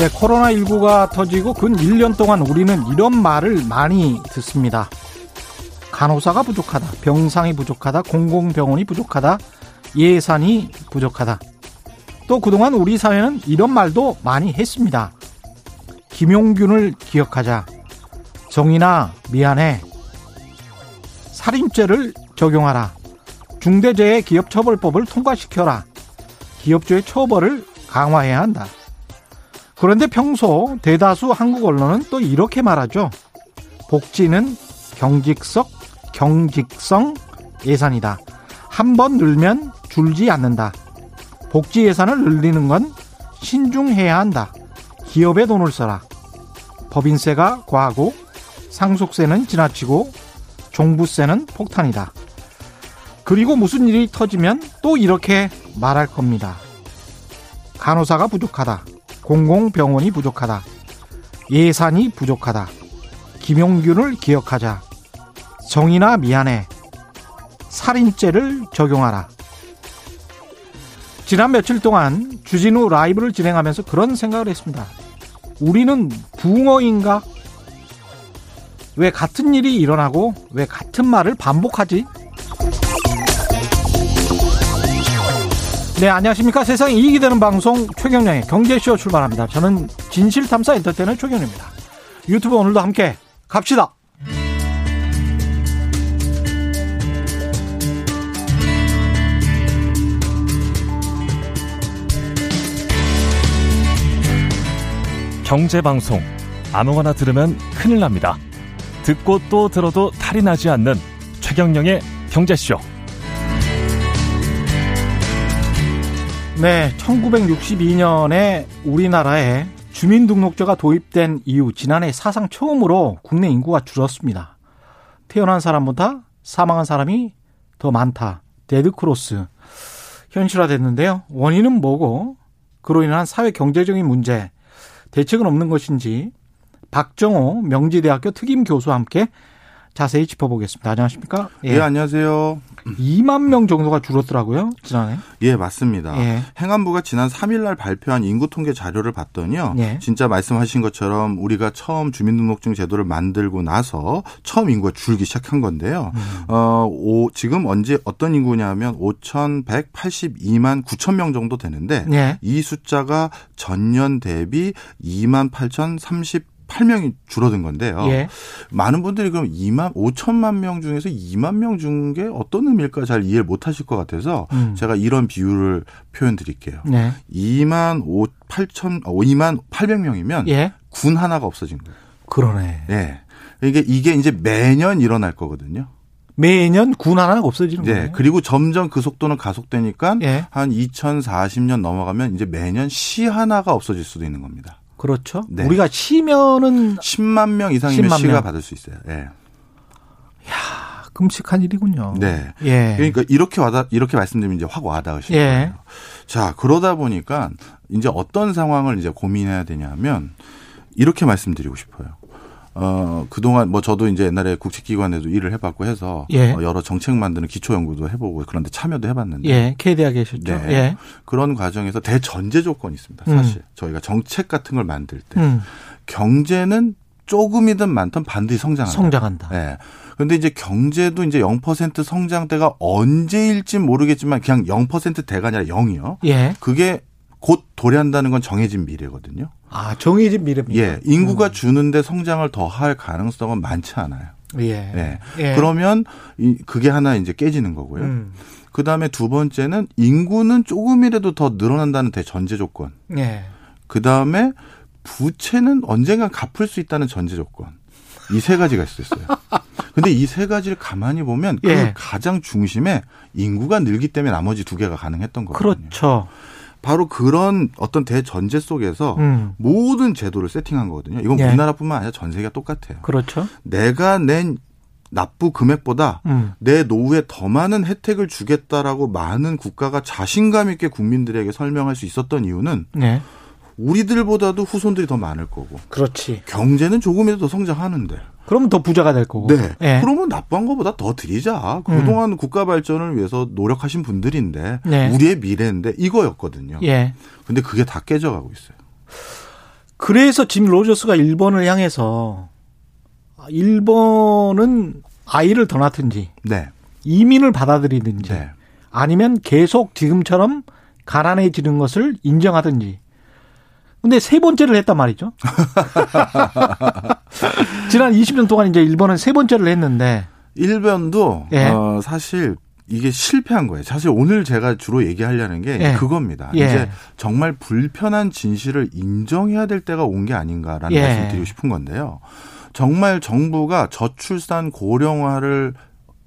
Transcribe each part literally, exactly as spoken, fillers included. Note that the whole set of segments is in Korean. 네, 코로나십구가 터지고 근 일 년 동안 우리는 이런 말을 많이 듣습니다. 간호사가 부족하다, 병상이 부족하다, 공공병원이 부족하다, 예산이 부족하다. 또 그동안 우리 사회는 이런 말도 많이 했습니다. 김용균을 기억하자, 정인아 미안해, 살인죄를 적용하라, 중대재해 기업처벌법을 통과시켜라, 기업주의 처벌을 강화해야 한다. 그런데 평소 대다수 한국 언론은 또 이렇게 말하죠. 복지는 경직성, 경직성 예산이다. 한 번 늘면 줄지 않는다. 복지 예산을 늘리는 건 신중해야 한다. 기업에 돈을 써라. 법인세가 과하고 상속세는 지나치고 종부세는 폭탄이다. 그리고 무슨 일이 터지면 또 이렇게 말할 겁니다. 간호사가 부족하다. 공공병원이 부족하다. 예산이 부족하다. 김용균을 기억하자. 정인아 미안해. 살인죄를 적용하라. 지난 며칠 동안 주진우 라이브를 진행하면서 그런 생각을 했습니다. 우리는 붕어인가? 왜 같은 일이 일어나고 왜 같은 말을 반복하지? 네, 안녕하십니까. 세상에 이익이 되는 방송 최경영의 경제쇼 출발합니다. 저는 진실탐사 엔터테이너 최경영입니다. 유튜브 오늘도 함께 갑시다. 경제방송 아무거나 들으면 큰일 납니다. 듣고 또 들어도 탈이 나지 않는 최경영의 경제쇼. 네, 천구백육십이 년에 우리나라에 주민등록제가 도입된 이후 지난해 사상 처음으로 국내 인구가 줄었습니다. 태어난 사람보다 사망한 사람이 더 많다. 데드크로스 현실화됐는데요. 원인은 뭐고 그로 인한 사회 경제적인 문제, 대책은 없는 것인지 박정호 명지대학교 특임 교수와 함께 자세히 짚어보겠습니다. 안녕하십니까? 예, 예, 안녕하세요. 이만 명 정도가 줄었더라고요, 지난해. 예, 맞습니다. 예. 행안부가 지난 삼일 날 발표한 인구통계 자료를 봤더니요. 예. 진짜 말씀하신 것처럼 우리가 처음 주민등록증 제도를 만들고 나서 처음 인구가 줄기 시작한 건데요. 음. 어, 오, 지금 언제 어떤 인구냐면 오천백팔십이만 구천 명 정도 되는데 예. 이 숫자가 전년 대비 이만 팔천삼십팔 명이 줄어든 건데요. 예. 많은 분들이 그럼 이만 오천만 명 중에서 이만 명 준 게 어떤 의미일까 잘 이해를 못하실 것 같아서 음. 제가 이런 비율을 표현 드릴게요. 네. 이만 팔천 이만 팔백 명이면 예. 군 하나가 없어진 거예요. 그러네. 네. 이게 이게 이제 매년 일어날 거거든요. 매년 군 하나가 없어지는 네, 거예요. 그리고 점점 그 속도는 가속되니까 예. 한 이천사십 년 넘어가면 이제 매년 시 하나가 없어질 수도 있는 겁니다. 그렇죠. 네. 우리가 시면은 십만 명 이상이면 십만 시가 명. 받을 수 있어요. 예. 네. 이야, 끔찍한 일이군요. 네. 예. 그러니까 이렇게 와다 이렇게 말씀드리면 이제 확 와닿으시네요. 예. 자, 그러다 보니까 이제 어떤 상황을 이제 고민해야 되냐면 이렇게 말씀드리고 싶어요. 어, 그동안 뭐 저도 이제 옛날에 국책기관에도 일을 해봤고 해서 예. 여러 정책 만드는 기초연구도 해보고 그런데 참여도 해봤는데. 예, K대학에 계셨죠. 네. 예. 그런 과정에서 대전제 조건이 있습니다. 사실 음. 저희가 정책 같은 걸 만들 때 음. 경제는 조금이든 많든 반드시 성장한다. 성장한다. 네. 그런데 이제 경제도 이제 영 퍼센트 성장대가 언제일지 모르겠지만 그냥 영 퍼센트대가 아니라 영이요. 예. 그게 곧 도래한다는 건 정해진 미래거든요. 아, 정해진 미래입니다. 예, 인구가 음. 주는데 성장을 더 할 가능성은 많지 않아요. 예. 예. 예. 그러면 그게 하나 이제 깨지는 거고요. 음. 그 다음에 두 번째는 인구는 조금이라도 더 늘어난다는 대전제 조건. 예. 그 다음에 부채는 언젠가 갚을 수 있다는 전제 조건. 이 세 가지가 있었어요. 근데 이 세 가지를 가만히 보면 그 예. 가장 중심에 인구가 늘기 때문에 나머지 두 개가 가능했던 거거든요. 그렇죠. 바로 그런 어떤 대전제 속에서 음. 모든 제도를 세팅한 거거든요. 이건 예. 우리나라뿐만 아니라 전 세계가 똑같아요. 그렇죠. 내가 낸 납부 금액보다 음. 내 노후에 더 많은 혜택을 주겠다라고 많은 국가가 자신감 있게 국민들에게 설명할 수 있었던 이유는 예. 우리들보다도 후손들이 더 많을 거고. 그렇지. 경제는 조금이라도 더 성장하는데. 그러면 더 부자가 될 거고. 네. 네. 그러면 납부한 것보다 더 드리자. 그동안 음. 국가 발전을 위해서 노력하신 분들인데 네. 우리의 미래인데 이거였거든요. 예. 근데 그게 다 깨져가고 있어요. 그래서 짐 로저스가 일본을 향해서 일본은 아이를 더 낳든지 네. 이민을 받아들이든지 네. 아니면 계속 지금처럼 가난해지는 것을 인정하든지. 근데 세 번째를 했단 말이죠. 지난 이십 년 동안 이제 일본은 세 번째를 했는데. 일본도 예. 어, 사실 이게 실패한 거예요. 사실 오늘 제가 주로 얘기하려는 게 예. 그겁니다. 예. 이제 정말 불편한 진실을 인정해야 될 때가 온 게 아닌가라는 예. 말씀을 드리고 싶은 건데요. 정말 정부가 저출산 고령화를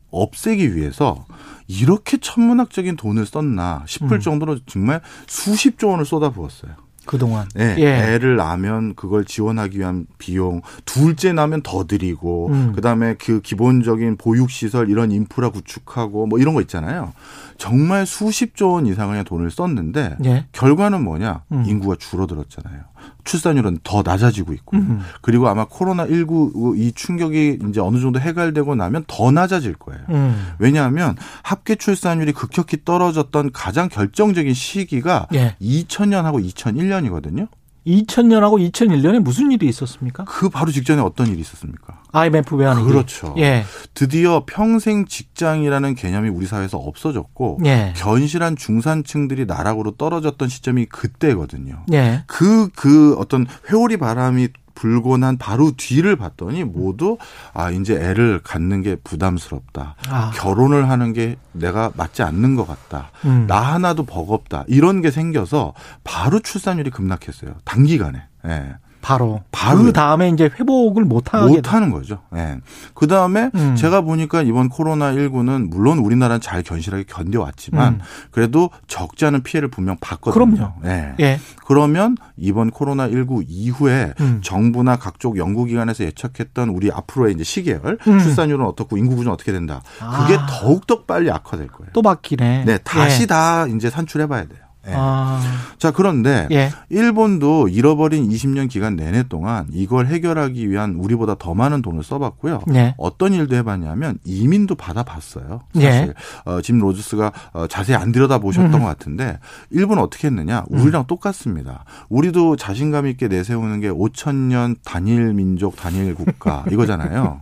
없애기 위해서 이렇게 천문학적인 돈을 썼나 싶을 음. 정도로 정말 수십조 원을 쏟아부었어요. 그동안. 네. 예. 애를 낳으면 그걸 지원하기 위한 비용, 둘째 낳으면 더 드리고, 음. 그 다음에 그 기본적인 보육시설 이런 인프라 구축하고 뭐 이런 거 있잖아요. 정말 수십조 원 이상의 돈을 썼는데, 예. 결과는 뭐냐? 음. 인구가 줄어들었잖아요. 출산율은 더 낮아지고 있고, 음. 그리고 아마 코로나십구 이 충격이 이제 어느 정도 해결되고 나면 더 낮아질 거예요. 음. 왜냐하면 합계 출산율이 급격히 떨어졌던 가장 결정적인 시기가 예. 이천 년하고 이천일 년이거든요. 이천 년하고 이천일 년에 무슨 일이 있었습니까? 그 바로 직전에 어떤 일이 있었습니까? 아이엠에프 외환위기. 그렇죠. 예. 드디어 평생 직장이라는 개념이 우리 사회에서 없어졌고 예. 견실한 중산층들이 나락으로 떨어졌던 시점이 그때거든요. 예. 그, 그 어떤 회오리 바람이 불고 난 바로 뒤를 봤더니 모두 아 이제 애를 갖는 게 부담스럽다. 아. 결혼을 하는 게 내가 맞지 않는 것 같다. 음. 나 하나도 버겁다. 이런 게 생겨서 바로 출산율이 급락했어요. 단기간에. 예. 바로. 바로. 그 다음에 이제 회복을 못하게. 못하는 거죠. 예. 그 다음에 음. 제가 보니까 이번 코로나십구는 물론 우리나라는 잘 견실하게 견뎌왔지만 음. 그래도 적지 않은 피해를 분명 봤거든요. 그럼요. 예. 예. 그러면 이번 코로나십구 이후에 음. 정부나 각종 연구기관에서 예측했던 우리 앞으로의 이제 시계열, 음. 출산율은 어떻고 인구 구조는 어떻게 된다. 그게 아. 더욱더 빨리 악화될 거예요. 또 바뀌네. 네. 다시 예. 다 이제 산출해봐야 돼요. 예. 아. 자, 그런데 예. 일본도 잃어버린 이십 년 기간 내내 동안 이걸 해결하기 위한 우리보다 더 많은 돈을 써봤고요. 예. 어떤 일도 해봤냐면 이민도 받아봤어요. 사실 예. 어, 짐 로저스가 어, 자세히 안 들여다보셨던 음. 것 같은데 일본은 어떻게 했느냐. 우리랑 음. 똑같습니다. 우리도 자신감 있게 내세우는 게 오천 년 단일 민족 단일 국가 이거잖아요.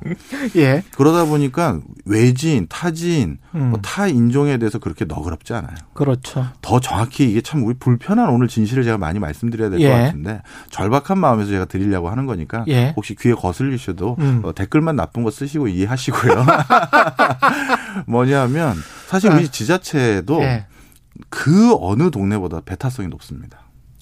예. 그러다 보니까 외지인, 타지인, 음. 뭐 타인종에 대해서 그렇게 너그럽지 않아요. 그렇죠. 더 정확히 이게 참 우리 불편한 오늘 진실을 제가 많이 말씀드려야 될 것 예. 같은데 절박한 마음에서 제가 드리려고 하는 거니까 예. 혹시 귀에 거슬리셔도 음. 어, 댓글만 나쁜 거 쓰시고 이해하시고요. 뭐냐면 사실 우리 지자체도 예. 그 어느 동네보다 배타성이 높습니다.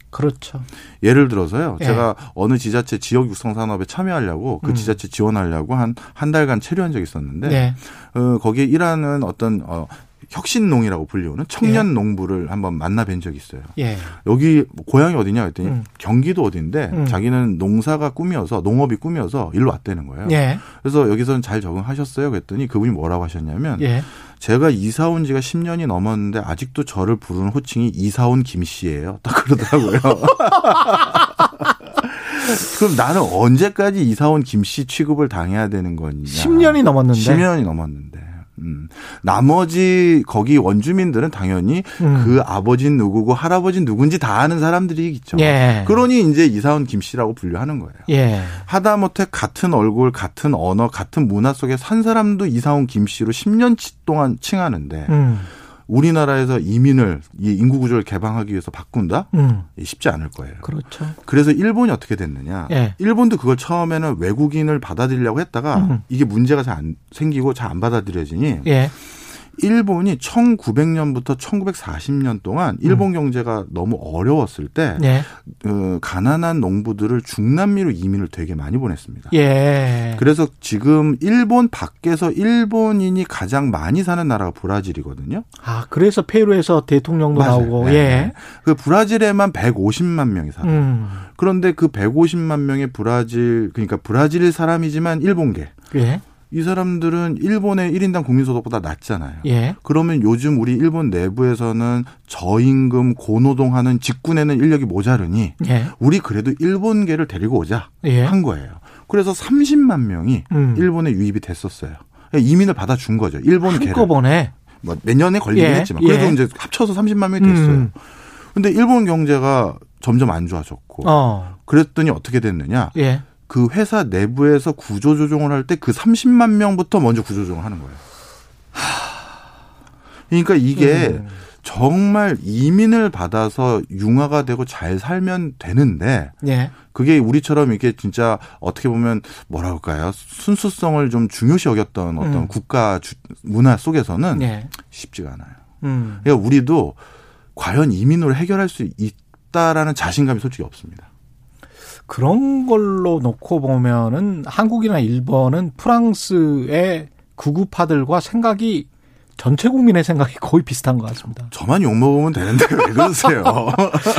그렇죠. 예를 들어서요. 예. 제가 어느 지자체 지역 육성 산업에 참여하려고 그 음. 지자체 지원하려고 한 한 달간 체류한 적이 있었는데 예. 어, 거기에 일하는 어떤 어, 혁신농이라고 불리우는 청년 농부를 예. 한번 만나뵌 적이 있어요. 예. 여기 고향이 어디냐 했더니 음. 경기도 어딘데 음. 자기는 농사가 꿈이어서 농업이 꿈이어서 일로 왔다는 거예요. 예. 그래서 여기서는 잘 적응하셨어요? 그랬더니 그분이 뭐라고 하셨냐면 예. 제가 이사 온 지가 십 년이 넘었는데 아직도 저를 부르는 호칭이 이사 온 김씨예요. 딱 그러더라고요. 그럼 나는 언제까지 이사 온 김씨 취급을 당해야 되는 거냐. 십 년이 넘었는데. 십 년이 넘었는데. 음. 나머지 거기 원주민들은 당연히 음. 그 아버지는 누구고 할아버지는 누군지 다 아는 사람들이겠죠. 예. 그러니 이제 이사온 김씨라고 분류하는 거예요. 예. 하다못해 같은 얼굴, 같은 언어, 같은 문화 속에 산 사람도 이사온 김씨로 십 년 동안 칭하는데 음. 우리나라에서 이민을 이 인구 구조를 개방하기 위해서 바꾼다? 음. 쉽지 않을 거예요. 그렇죠. 그래서 일본이 어떻게 됐느냐? 예. 일본도 그걸 처음에는 외국인을 받아들이려고 했다가 음. 이게 문제가 잘 안 생기고 잘 안 받아들여지니 예. 일본이 천구백 년부터 천구백사십 년 동안 일본 음. 경제가 너무 어려웠을 때 예. 그 가난한 농부들을 중남미로 이민을 되게 많이 보냈습니다. 예. 그래서 지금 일본 밖에서 일본인이 가장 많이 사는 나라가 브라질이거든요. 아, 그래서 페루에서 대통령도 맞아요. 나오고. 예. 예. 그 브라질에만 백오십만 명이 살아요. 음. 그런데 그 백오십만 명의 브라질 그러니까 브라질 사람이지만 일본계. 예. 이 사람들은 일본의 일 인당 국민소득보다 낮잖아요. 예. 그러면 요즘 우리 일본 내부에서는 저임금, 고노동하는 직군에는 인력이 모자르니 예. 우리 그래도 일본계를 데리고 오자 예. 한 거예요. 그래서 삼십만 명이 음. 일본에 유입이 됐었어요. 이민을 받아준 거죠. 일본계를. 한꺼번에. 뭐 몇 년에 걸리긴 예. 했지만 그래도 예. 이제 합쳐서 삼십만 명이 됐어요. 그런데 음. 일본 경제가 점점 안 좋아졌고 어. 그랬더니 어떻게 됐느냐. 예. 그 회사 내부에서 구조조정을 할 때 그 삼십만 명부터 먼저 구조조정을 하는 거예요. 그러니까 이게 음. 정말 이민을 받아서 융화가 되고 잘 살면 되는데 예. 그게 우리처럼 이게 진짜 어떻게 보면 뭐라 할까요? 순수성을 좀 중요시 여겼던 어떤 음. 국가 주, 문화 속에서는 예. 쉽지가 않아요. 음. 그러니까 우리도 과연 이민으로 해결할 수 있다라는 자신감이 솔직히 없습니다. 그런 걸로 놓고 보면은 한국이나 일본은 프랑스의 구구파들과 생각이 전체 국민의 생각이 거의 비슷한 것 같습니다. 저만 욕먹으면 되는데 왜 그러세요?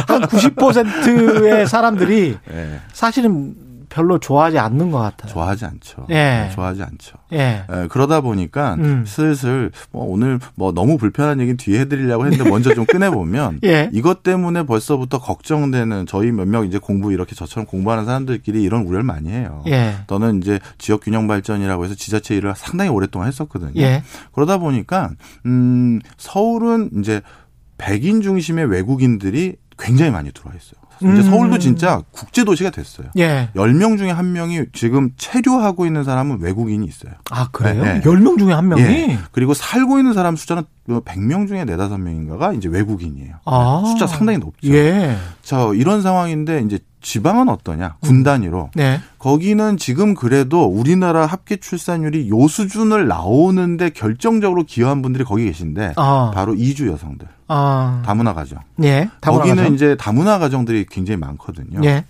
한 구십 퍼센트의 사람들이 네. 사실은 별로 좋아하지 않는 것 같아요. 좋아하지 않죠. 예. 좋아하지 않죠. 예. 예. 그러다 보니까 음. 슬슬 뭐 오늘 뭐 너무 불편한 얘기는 뒤에 해드리려고 했는데 먼저 좀 꺼내보면 예. 이것 때문에 벌써부터 걱정되는 저희 몇몇 이제 공부 이렇게 저처럼 공부하는 사람들끼리 이런 우려를 많이 해요. 예. 저는 이제 지역 균형 발전이라고 해서 지자체 일을 상당히 오랫동안 했었거든요. 예. 그러다 보니까 음, 서울은 이제 백인 중심의 외국인들이 굉장히 많이 들어와 있어요. 이제 음. 서울도 진짜 국제도시가 됐어요. 예. 열 명 중에 한 명이 지금 체류하고 있는 사람은 외국인이 있어요. 아, 그래요? 네. 열 명 중에 한 명이? 예. 그리고 살고 있는 사람 숫자는 백 명 중에 네다섯 명인가가 이제 외국인이에요. 아. 숫자 상당히 높죠. 예. 자, 이런 상황인데 이제 지방은 어떠냐? 군 단위로. 네. 거기는 지금 그래도 우리나라 합계 출산율이 요 수준을 나오는데 결정적으로 기여한 분들이 거기 계신데 아. 바로 이주 여성들. 아. 다문화 가정. 예. 다문화 거기는 가정. 이제 다문화 가정들이 굉장히 많거든요. 예.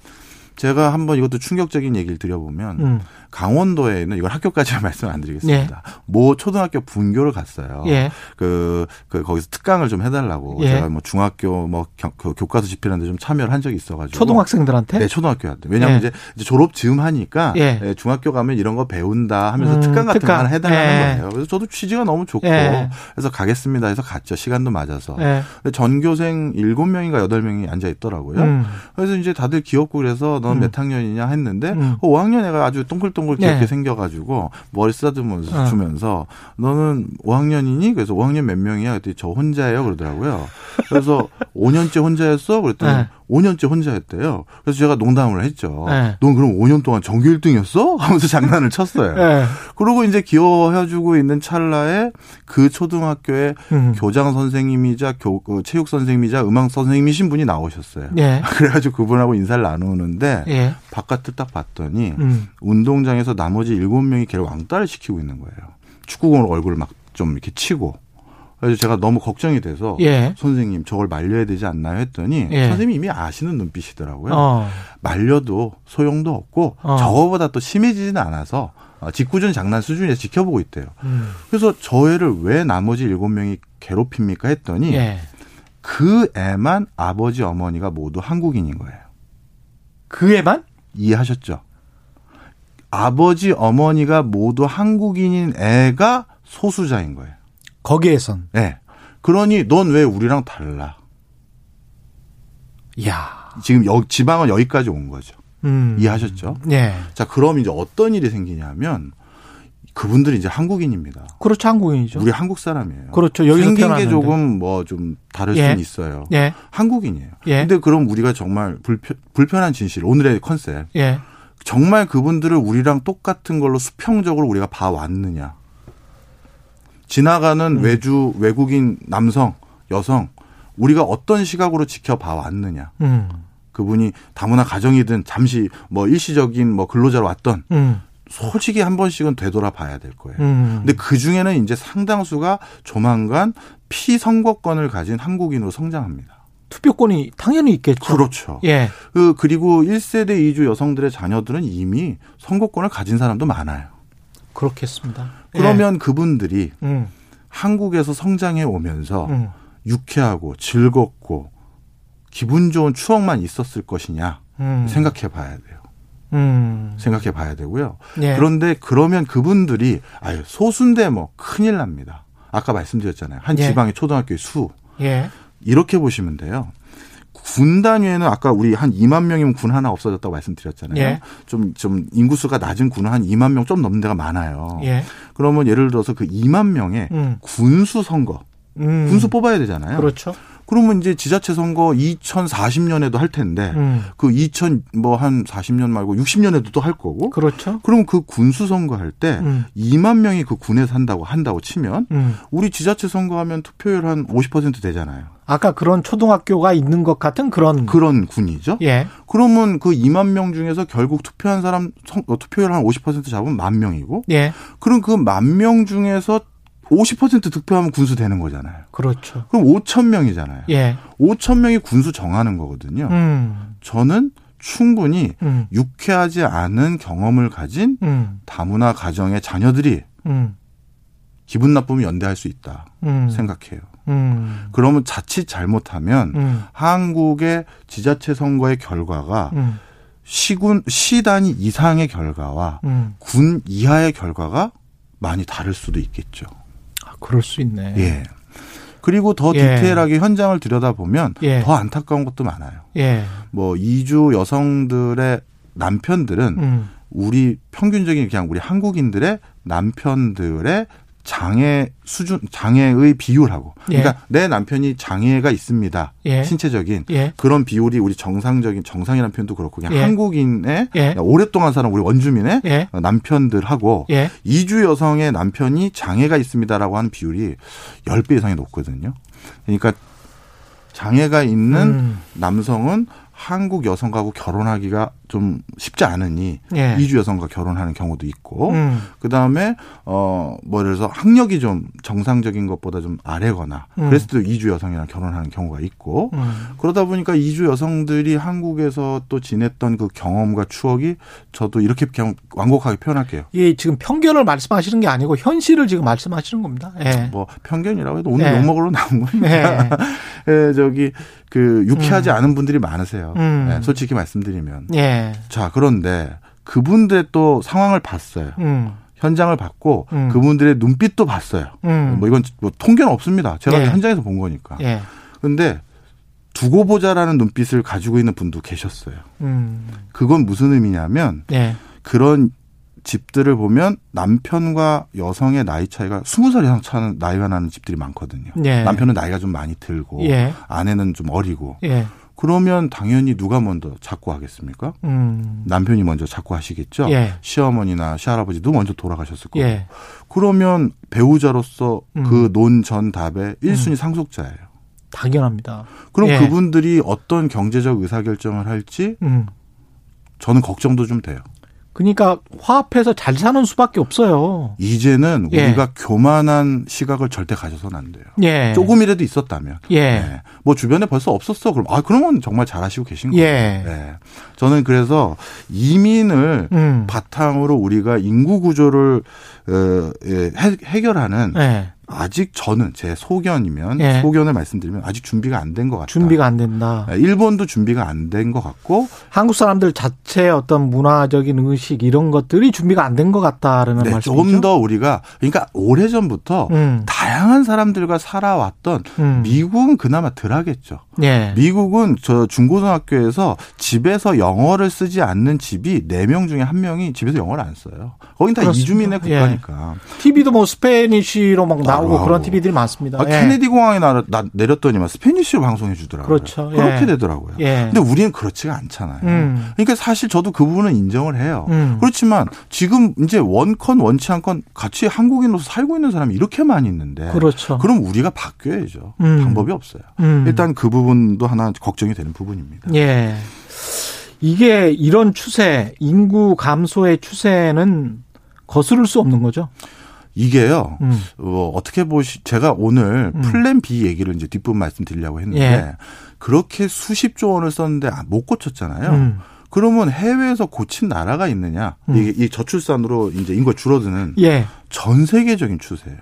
제가 한번 이것도 충격적인 얘기를 드려보면 음. 강원도에는 이걸 학교까지는 말씀 안 드리겠습니다. 예. 모 초등학교 분교를 갔어요. 예. 그, 그 거기서 특강을 좀 해달라고 예. 제가 뭐 중학교 뭐 겨, 그 교과서 집필하는데 좀 참여를 한 적이 있어가지고 초등학생들한테? 네, 초등학교한테. 왜냐하면 예. 이제 졸업 즈음 하니까 예. 중학교 가면 이런 거 배운다 하면서 음, 특강 같은 특강. 거 하나 해달라는 예. 거예요. 그래서 저도 취지가 너무 좋고 예. 그래서 가겠습니다 해서 갔죠. 시간도 맞아서 예. 전교생 일곱 명인가 여덟 명이 앉아 있더라고요. 음. 그래서 이제 다들 귀엽고 그래서 넌 몇 음. 학년이냐 했는데 음. 그 오 학년 애가 아주 동글동글 귀엽게 네. 생겨가지고 머리 쓰다듬어서 어. 주면서 너는 오 학년이니? 그래서 오 학년 몇 명이야? 그랬더니 저 혼자예요 그러더라고요. 그래서 오 년째 혼자였어? 그랬더니 네. 오 년째 혼자였대요. 그래서 제가 농담을 했죠. 네. 넌 그럼 오 년 동안 전교 일 등이었어? 하면서 장난을 쳤어요. 네. 그러고 이제 귀여워해주고 있는 찰나에 그 초등학교에 음. 교장 선생님이자 교, 체육 선생님이자 음악 선생님이신 분이 나오셨어요. 네. 그래가지고 그분하고 인사를 나누는데 네. 바깥을 딱 봤더니 음. 운동장에서 나머지 일곱 명이 걔를 왕따를 시키고 있는 거예요. 축구공으로 얼굴을 막 좀 이렇게 치고. 그래서 제가 너무 걱정이 돼서 예. 선생님 저걸 말려야 되지 않나요 했더니 예. 선생님이 이미 아시는 눈빛이더라고요. 어. 말려도 소용도 없고 어. 저거보다 또 심해지지는 않아서 짓궂은 장난 수준에서 지켜보고 있대요. 음. 그래서 저 애를 왜 나머지 일곱 명이 괴롭힙니까 했더니 예. 그 애만 아버지 어머니가 모두 한국인인 거예요. 그 애만? 이해하셨죠? 아버지 어머니가 모두 한국인인 애가 소수자인 거예요. 거기에선. 네. 그러니 넌 왜 우리랑 달라? 이야. 지금 여, 지방은 여기까지 온 거죠. 음. 이해하셨죠? 네. 자, 그럼 이제 어떤 일이 생기냐면 그분들이 이제 한국인입니다. 그렇죠. 한국인이죠. 우리 한국 사람이에요. 그렇죠. 여기서 생긴 태어났는데. 게 조금 뭐 좀 다를 예. 수는 있어요. 예. 한국인이에요. 예. 근데 그럼 우리가 정말 불편, 불편한 진실, 오늘의 컨셉. 예. 정말 그분들을 우리랑 똑같은 걸로 수평적으로 우리가 봐왔느냐. 지나가는 음. 외주 외국인 남성, 여성 우리가 어떤 시각으로 지켜봐 왔느냐. 음. 그분이 다문화 가정이든 잠시 뭐 일시적인 뭐 근로자로 왔던 음. 솔직히 한 번씩은 되돌아봐야 될 거예요. 음. 근데 그중에는 이제 상당수가 조만간 피선거권을 가진 한국인으로 성장합니다. 투표권이 당연히 있겠죠. 그렇죠. 예. 그 그리고 일 세대 이주 여성들의 자녀들은 이미 선거권을 가진 사람도 많아요. 그렇겠습니다. 그러면 예. 그분들이 음. 한국에서 성장해 오면서 음. 유쾌하고 즐겁고 기분 좋은 추억만 있었을 것이냐 음. 생각해 봐야 돼요. 음. 생각해 봐야 되고요. 예. 그런데 그러면 그분들이 아유, 소수인데 뭐 큰일 납니다. 아까 말씀드렸잖아요. 한 지방의 예. 초등학교의 수. 예. 이렇게 보시면 돼요. 군 단위에는 아까 우리 한 이만 명이면 군 하나 없어졌다고 말씀드렸잖아요. 예. 좀, 좀 인구수가 낮은 군은 한 이만 명 좀 넘는 데가 많아요. 예. 그러면 예를 들어서 그 이만 명의 음. 군수 선거. 음. 군수 뽑아야 되잖아요. 그렇죠. 그러면 이제 지자체 선거 이천사십 년에도 할 텐데 음. 그 이천 뭐 한 사십 년 말고 육십 년에도 또 할 거고. 그렇죠. 그러면 그 군수 선거 할 때 음. 이만 명이 그 군에 산다고 한다고 치면 음. 우리 지자체 선거하면 투표율 한 오십 퍼센트 되잖아요. 아까 그런 초등학교가 있는 것 같은 그런 그런 군이죠. 예. 그러면 그 이만 명 중에서 결국 투표한 사람 투표율 한 오십 퍼센트 잡으면 만 명이고. 예. 그럼 그 만 명 중에서 오십 퍼센트 득표하면 군수 되는 거잖아요. 그렇죠. 그럼 오천 명이잖아요. 예. 오천 명이 군수 정하는 거거든요. 음. 저는 충분히 음. 유쾌하지 않은 경험을 가진 음. 다문화 가정의 자녀들이 음. 기분 나쁨을 연대할 수 있다 음. 생각해요. 음. 그러면 자칫 잘못하면 음. 한국의 지자체 선거의 결과가 음. 시군, 시 단위 이상의 결과와 음. 군 이하의 결과가 많이 다를 수도 있겠죠. 그럴 수 있네. 예. 그리고 더 예. 디테일하게 현장을 들여다보면 예. 더 안타까운 것도 많아요. 예. 뭐 이주 여성들의 남편들은 음. 우리 평균적인 그냥 우리 한국인들의 남편들의 장애 수준, 장애의 비율하고. 예. 그러니까 내 남편이 장애가 있습니다. 예. 신체적인. 예. 그런 비율이 우리 정상적인, 정상이라는 표현도 그렇고, 그냥 예. 한국인의, 예. 오랫동안 사는 우리 원주민의 예. 남편들하고, 예. 이주 여성의 남편이 장애가 있습니다라고 하는 비율이 십 배 이상이 높거든요. 그러니까 장애가 있는 음. 남성은 한국 여성하고 결혼하기가 좀 쉽지 않으니 예. 이주 여성과 결혼하는 경우도 있고 음. 그다음에 어 뭐 예를 들어서 학력이 좀 정상적인 것보다 좀 아래거나 음. 그래서 또 이주 여성이랑 결혼하는 경우가 있고 음. 그러다 보니까 이주 여성들이 한국에서 또 지냈던 그 경험과 추억이 저도 이렇게 그냥 완곡하게 표현할게요. 예, 지금 편견을 말씀하시는 게 아니고 현실을 지금 말씀하시는 겁니다. 예. 뭐 편견이라고 해도 오늘 예. 욕먹으러 나온 거니까 예. 예, 저기 그 유쾌하지 음. 않은 분들이 많으세요. 음. 예, 솔직히 말씀드리면. 예. 자, 그런데 그분들의 또 상황을 봤어요. 음. 현장을 봤고 음. 그분들의 눈빛도 봤어요. 음. 뭐 이건 뭐 통계는 없습니다. 제가 예. 현장에서 본 거니까. 예. 그런데 두고 보자라는 눈빛을 가지고 있는 분도 계셨어요. 음. 그건 무슨 의미냐면 예. 그런 집들을 보면 남편과 여성의 나이 차이가 스무 살 이상 차는 나이가 나는 집들이 많거든요. 예. 남편은 나이가 좀 많이 들고 예. 아내는 좀 어리고. 예. 그러면 당연히 누가 먼저 자꾸 하겠습니까? 음. 남편이 먼저 자꾸 하시겠죠. 예. 시어머니나 시할아버지도 먼저 돌아가셨을 거고. 예. 그러면 배우자로서 음. 그 논 전 답의 일 순위 음. 상속자예요. 당연합니다. 그럼 예. 그분들이 어떤 경제적 의사결정을 할지 음. 저는 걱정도 좀 돼요. 그러니까 화합해서 잘 사는 수밖에 없어요. 이제는 예. 우리가 교만한 시각을 절대 가져서는 안 돼요. 예. 조금이라도 있었다면. 예. 예. 뭐 주변에 벌써 없었어. 그럼 아 그러면 정말 잘하시고 계신 거예요. 예. 예. 저는 그래서 이민을 음. 바탕으로 우리가 인구 구조를 해결하는 예. 아직 저는 제 소견이면 예. 소견을 말씀드리면 아직 준비가 안 된 것 같다. 준비가 안 된다. 일본도 준비가 안 된 것 같고 한국 사람들 자체의 어떤 문화적인 의식 이런 것들이 준비가 안 된 것 같다라는 네, 말씀이죠. 조금 더 우리가 그러니까 오래전부터 음. 다양한 사람들과 살아왔던 음. 미국은 그나마 덜하겠죠. 예. 미국은 저 중고등학교에서 집에서 영어를 쓰지 않는 집이 네 명 중에 한 명이 집에서 영어를 안 써요. 거긴 다 그렇습니다. 이주민의 국가니까. 예. 티비도 뭐 스페니쉬로 막 나 하고 그런 티비들이 많습니다. 아, 예. 케네디 공항에 나, 나 내렸더니만 스페니쉬로 방송해 주더라고요. 그렇죠. 예. 그렇게 되더라고요. 예. 근데 우리는 그렇지가 않잖아요. 음. 그러니까 사실 저도 그 부분은 인정을 해요. 음. 그렇지만 지금 이제 원컨 원치 않건 같이 한국인으로서 살고 있는 사람이 이렇게 많이 있는데 그렇죠. 그럼 우리가 바뀌어야죠. 음. 방법이 없어요. 음. 일단 그 부분도 하나 걱정이 되는 부분입니다. 예. 이게 이런 추세, 인구 감소의 추세는 거스를 수 없는 거죠? 이게요. 음. 어, 어떻게 보시 제가 오늘 음. 플랜 B 얘기를 이제 뒷부분 말씀드리려고 했는데 예. 그렇게 수십조 원을 썼는데 못 고쳤잖아요. 음. 그러면 해외에서 고친 나라가 있느냐? 음. 이게 이 저출산으로 이제 인구가 줄어드는 예. 전 세계적인 추세예요.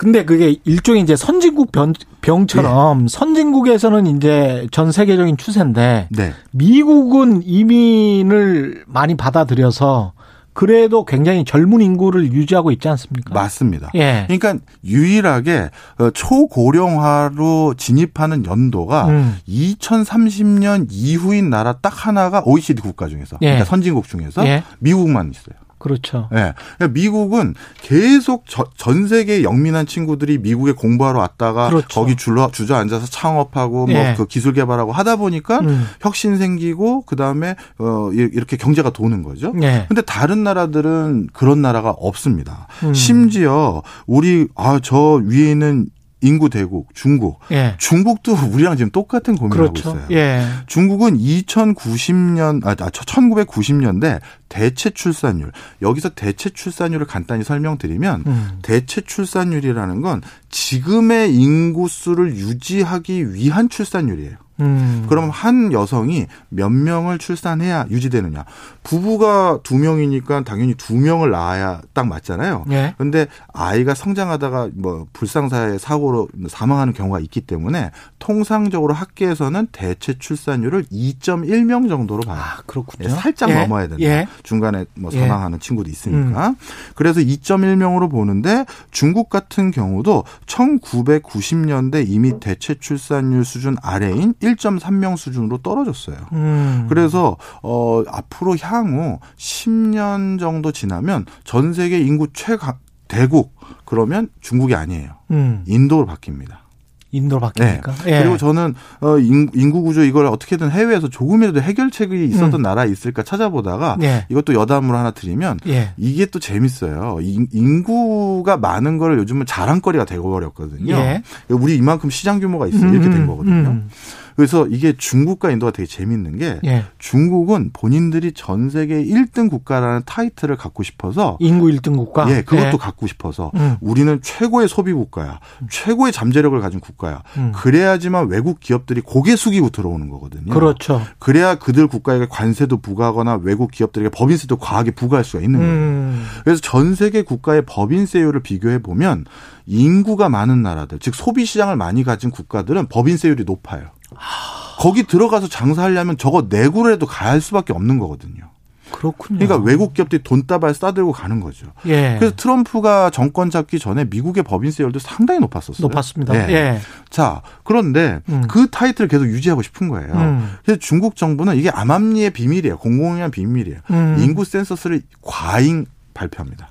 근데 그게 일종의 이제 선진국 병, 병처럼 네. 선진국에서는 이제 전 세계적인 추세인데 네. 미국은 이민을 많이 받아들여서 그래도 굉장히 젊은 인구를 유지하고 있지 않습니까? 맞습니다. 예. 그러니까 유일하게 초고령화로 진입하는 연도가 음. 이천삼십 년 이후인 나라 딱 하나가 오이시디 국가 중에서 예. 그러니까 선진국 중에서 예. 미국만 있어요. 그렇죠. 예. 그러니까 미국은 계속 저, 전 세계 영민한 친구들이 미국에 공부하러 왔다가 그렇죠. 거기 줄러, 주저앉아서 창업하고 예. 뭐 그 기술 개발하고 하다 보니까 음. 혁신 생기고 그다음에 어, 이렇게 경제가 도는 거죠. 예. 근데 다른 나라들은 그런 나라가 없습니다. 음. 심지어 우리 아, 저 위에는 인구 대국 중국. 예. 중국도 우리랑 지금 똑같은 고민을 그렇죠. 하고 있어요. 예. 중국은 이천구십 년, 아, 천구백구십 년대 대체 출산율. 여기서 대체 출산율을 간단히 설명드리면 음. 대체 출산율이라는 건 지금의 인구 수를 유지하기 위한 출산율이에요. 음. 그럼 한 여성이 몇 명을 출산해야 유지되느냐. 부부가 두 명이니까 당연히 두 명을 낳아야 딱 맞잖아요. 예. 그런데 아이가 성장하다가 뭐 불상사의 사고로 사망하는 경우가 있기 때문에 통상적으로 학계에서는 대체 출산율을 이 점 일 명 정도로 봐요. 아, 그렇군요. 네, 살짝 예. 넘어야 된다. 예. 중간에 뭐 사망하는 예. 친구도 있으니까. 음. 그래서 이 점 일 명으로 보는데 중국 같은 경우도 천구백구십 년대 이미 대체 출산율 수준 아래인 일 점 삼 명 수준으로 떨어졌어요. 음. 그래서 어, 앞으로 향후 십 년 정도 지나면 전 세계 인구 최강 대국 그러면 중국이 아니에요. 음. 인도로 바뀝니다. 인도로 바뀌니까. 네. 예. 그리고 저는 인구 구조 이걸 어떻게든 해외에서 조금이라도 해결책이 있었던 음. 나라에 있을까 찾아보다가 예. 이것도 여담으로 하나 드리면 예. 이게 또 재밌어요. 인구가 많은 걸 요즘은 자랑거리가 되어버렸거든요. 예. 우리 이만큼 시장 규모가 있어 음, 이렇게 된 거거든요. 음. 그래서 이게 중국과 인도가 되게 재밌는 게 예. 중국은 본인들이 전 세계 일 등 국가라는 타이틀을 갖고 싶어서 인구 일 등 국가? 예, 그것도 예. 갖고 싶어서 음. 우리는 최고의 소비 국가야. 음. 최고의 잠재력을 가진 국가야. 음. 그래야지만 외국 기업들이 고개 숙이고 들어오는 거거든요. 그렇죠. 그래야 그들 국가에게 관세도 부과하거나 외국 기업들에게 법인세도 과하게 부과할 수가 있는 거예요. 음. 그래서 전 세계 국가의 법인세율을 비교해 보면 인구가 많은 나라들, 즉 소비 시장을 많이 가진 국가들은 법인세율이 높아요. 거기 들어가서 장사하려면 저거 내구라도 가야 할 수밖에 없는 거거든요. 그렇군요. 그러니까 외국 기업들이 돈다발 싸들고 가는 거죠. 예. 그래서 트럼프가 정권 잡기 전에 미국의 법인세율도 상당히 높았었어요. 높았습니다. 예. 예. 자, 그런데 음. 그 타이틀을 계속 유지하고 싶은 거예요. 음. 그래서 중국 정부는 이게 암암리의 비밀이에요. 공공연한 비밀이에요. 음. 인구 센서스를 과잉 발표합니다.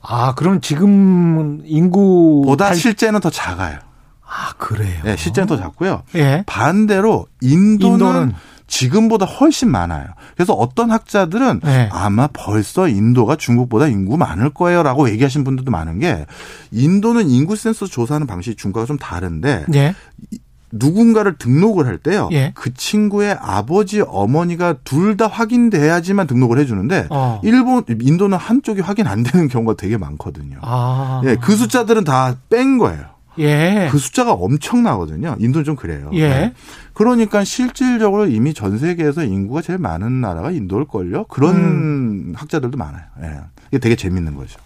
아, 그럼 지금 인구 보다 발... 실제는 더 작아요. 아, 그래요? 네, 실제는 더 작고요. 예. 반대로 인도는, 인도는 지금보다 훨씬 많아요. 그래서 어떤 학자들은 예. 아마 벌써 인도가 중국보다 인구 많을 거예요 라고 얘기하신 분들도 많은 게 인도는 인구 센서 조사하는 방식이 중국과 좀 다른데 예. 누군가를 등록을 할 때요. 예. 그 친구의 아버지, 어머니가 둘 다 확인돼야지만 등록을 해주는데 어. 일본, 인도는 한쪽이 확인 안 되는 경우가 되게 많거든요. 아. 예, 그 숫자들은 다 뺀 거예요. 예. 그 숫자가 엄청나거든요. 인도는 좀 그래요. 예. 네. 그러니까 실질적으로 이미 전 세계에서 인구가 제일 많은 나라가 인도일걸요. 그런 음. 학자들도 많아요. 네. 이게 되게 재밌는 거죠.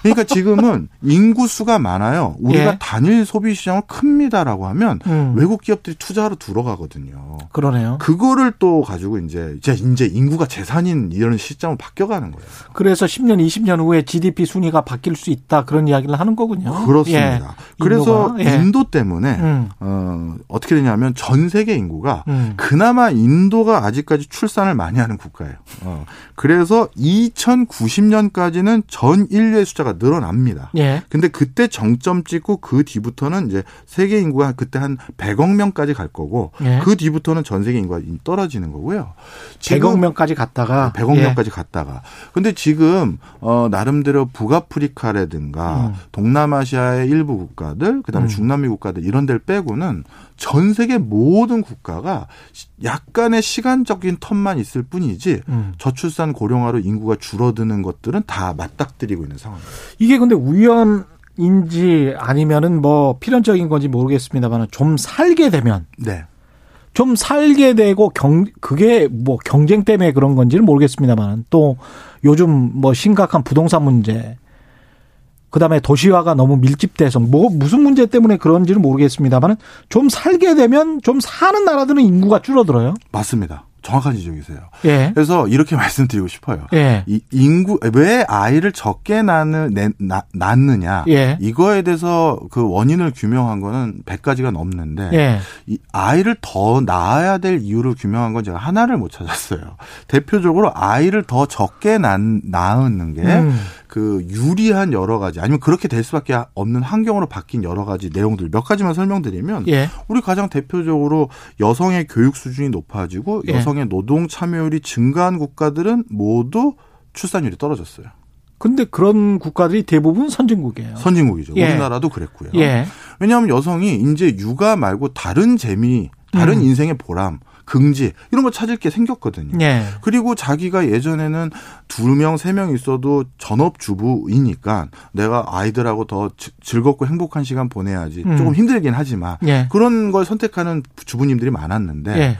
그러니까 지금은 인구 수가 많아요. 우리가 예. 단일 소비 시장을 큽니다라고 하면 음. 외국 기업들이 투자하러 들어가거든요. 그러네요. 그거를 또 가지고 이제 이제 인구가 재산인 이런 시장으로 바뀌어가는 거예요. 그래서 십 년, 이십 년 후에 지디피 순위가 바뀔 수 있다 그런 이야기를 하는 거군요. 그렇습니다. 예. 그래서 예. 인도 때문에 음. 어, 어떻게 되냐면 전 세계 인구가 음. 그나마 인도가 아직까지 출산을 많이 하는 국가예요. 어. 그래서 이천구십 년까지는 전 인류의 숫자가 늘어납니다. 예. 근데 그때 정점 찍고 그 뒤부터는 이제 세계 인구가 그때 한 백억 명까지 갈 거고 예. 그 뒤부터는 전 세계 인구가 떨어지는 거고요. 백억 명까지 갔다가 백억 예. 명까지 갔다가. 근데 지금 어 나름대로 북아프리카라든가 음. 동남아시아의 일부 국가들 그다음에 음. 중남미 국가들 이런 데를 빼고는 전 세계 모든 국가가 약간의 시간적인 텀만 있을 뿐이지 음. 저출산 고령화로 인구가 줄어드는 것들은 다 맞닥뜨리고 있는 상황입니다. 이게 근데 우연인지 아니면은 뭐 필연적인 건지 모르겠습니다만 좀 살게 되면 네. 좀 살게 되고 경 그게 뭐 경쟁 때문에 그런 건지는 모르겠습니다만 또 요즘 뭐 심각한 부동산 문제 그다음에 도시화가 너무 밀집돼서 뭐 무슨 문제 때문에 그런지는 모르겠습니다만 좀 살게 되면 좀 사는 나라들은 인구가 줄어들어요. 맞습니다. 정확한 지적이세요. 예. 그래서 이렇게 말씀드리고 싶어요. 예. 이 인구 왜 아이를 적게 낳는 낳, 낳느냐 예. 이거에 대해서 그 원인을 규명한 거는 백 가지가 넘는데 예. 이 아이를 더 낳아야 될 이유를 규명한 건 제가 하나를 못 찾았어요. 대표적으로 아이를 더 적게 낳는, 낳는 게 음. 그 유리한 여러 가지 아니면 그렇게 될 수밖에 없는 환경으로 바뀐 여러 가지 내용들 몇 가지만 설명드리면 예. 우리 가장 대표적으로 여성의 교육 수준이 높아지고 예. 여성의 노동 참여율이 증가한 국가들은 모두 출산율이 떨어졌어요. 근데 그런 국가들이 대부분 선진국이에요. 선진국이죠. 예. 우리나라도 그랬고요. 예. 왜냐하면 여성이 이제 육아 말고 다른 재미, 다른 음. 인생의 보람. 긍지 이런 거 찾을 게 생겼거든요. 예. 그리고 자기가 예전에는 두 명, 세 명 있어도 전업주부이니까 내가 아이들하고 더 즐겁고 행복한 시간 보내야지. 음. 조금 힘들긴 하지만 예. 그런 걸 선택하는 주부님들이 많았는데 예.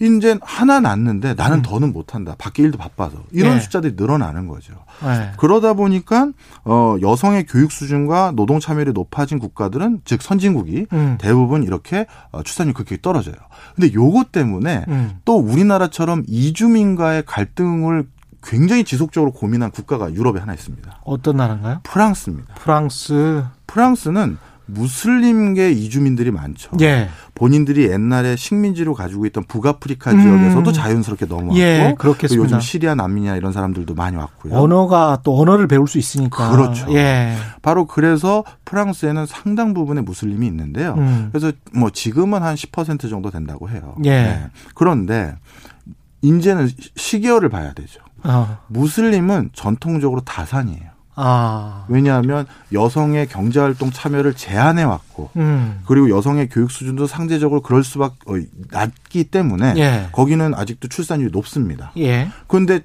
이제 하나 낳는데 나는 음. 더는 못한다. 밖에 일도 바빠서. 이런 예. 숫자들이 늘어나는 거죠. 예. 그러다 보니까 여성의 교육 수준과 노동 참여율이 높아진 국가들은 즉 선진국이 음. 대부분 이렇게 출산율 그렇게 떨어져요. 근데 요것 때문에 음. 또 우리나라처럼 이주민과의 갈등을 굉장히 지속적으로 고민한 국가가 유럽에 하나 있습니다. 어떤 나라인가요? 프랑스입니다. 프랑스. 프랑스는 무슬림계 이주민들이 많죠. 예. 본인들이 옛날에 식민지로 가지고 있던 북아프리카 음. 지역에서도 자연스럽게 넘어왔고 예, 요즘 시리아 난민이나 이런 사람들도 많이 왔고요. 언어가 또 언어를 배울 수 있으니까. 그렇죠. 예. 바로 그래서 프랑스에는 상당 부분의 무슬림이 있는데요. 음. 그래서 뭐 지금은 한 십 퍼센트 정도 된다고 해요. 예. 네. 그런데 이제는 시계열을 봐야 되죠. 어. 무슬림은 전통적으로 다산이에요. 아. 왜냐하면 여성의 경제활동 참여를 제한해왔고 음. 그리고 여성의 교육 수준도 상대적으로 그럴 수밖에 낮기 때문에 예. 거기는 아직도 출산율이 높습니다. 예. 그런데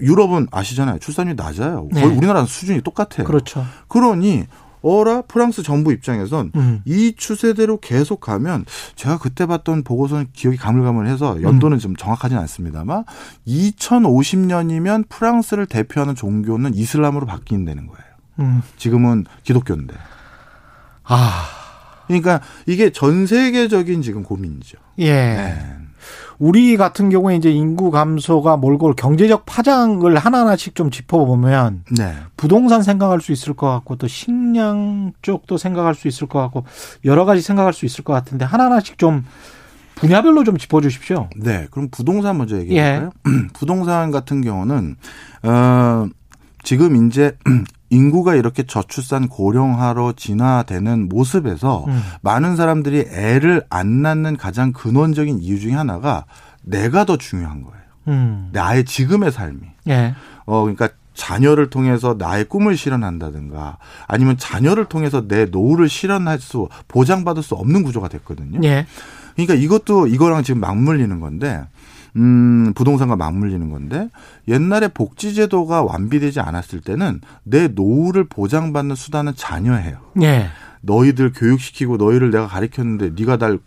유럽은 아시잖아요. 출산율이 낮아요. 거의 예. 우리나라는 수준이 똑같아요. 그렇죠. 그러니 어라 프랑스 정부 입장에선 음. 이 추세대로 계속 가면 제가 그때 봤던 보고서는 기억이 가물가물해서 연도는 음. 좀 정확하진 않습니다만 이천오십 년이면 프랑스를 대표하는 종교는 이슬람으로 바뀐다는 거예요. 음. 지금은 기독교인데. 아, 그러니까 이게 전 세계적인 지금 고민이죠. 예. 네. 우리 같은 경우에 이제 인구 감소가 몰골 경제적 파장을 하나하나씩 좀 짚어보면 네. 부동산 생각할 수 있을 것 같고 또 식량 쪽도 생각할 수 있을 것 같고 여러 가지 생각할 수 있을 것 같은데 하나하나씩 좀 분야별로 좀 짚어주십시오. 네. 그럼 부동산 먼저 얘기해 볼까요? 예. 부동산 같은 경우는 어, 지금 이제 인구가 이렇게 저출산 고령화로 진화되는 모습에서 음. 많은 사람들이 애를 안 낳는 가장 근원적인 이유 중에 하나가 내가 더 중요한 거예요. 음. 나의 지금의 삶이. 예. 어, 그러니까 자녀를 통해서 나의 꿈을 실현한다든가 아니면 자녀를 통해서 내 노후를 실현할 수, 보장받을 수 없는 구조가 됐거든요. 예. 그러니까 이것도 이거랑 지금 맞물리는 건데 음, 부동산과 맞물리는 건데 옛날에 복지제도가 완비되지 않았을 때는 내 노후를 보장받는 수단은 자녀예요. 예. 너희들 교육시키고 너희를 내가 가르쳤는데 네가 날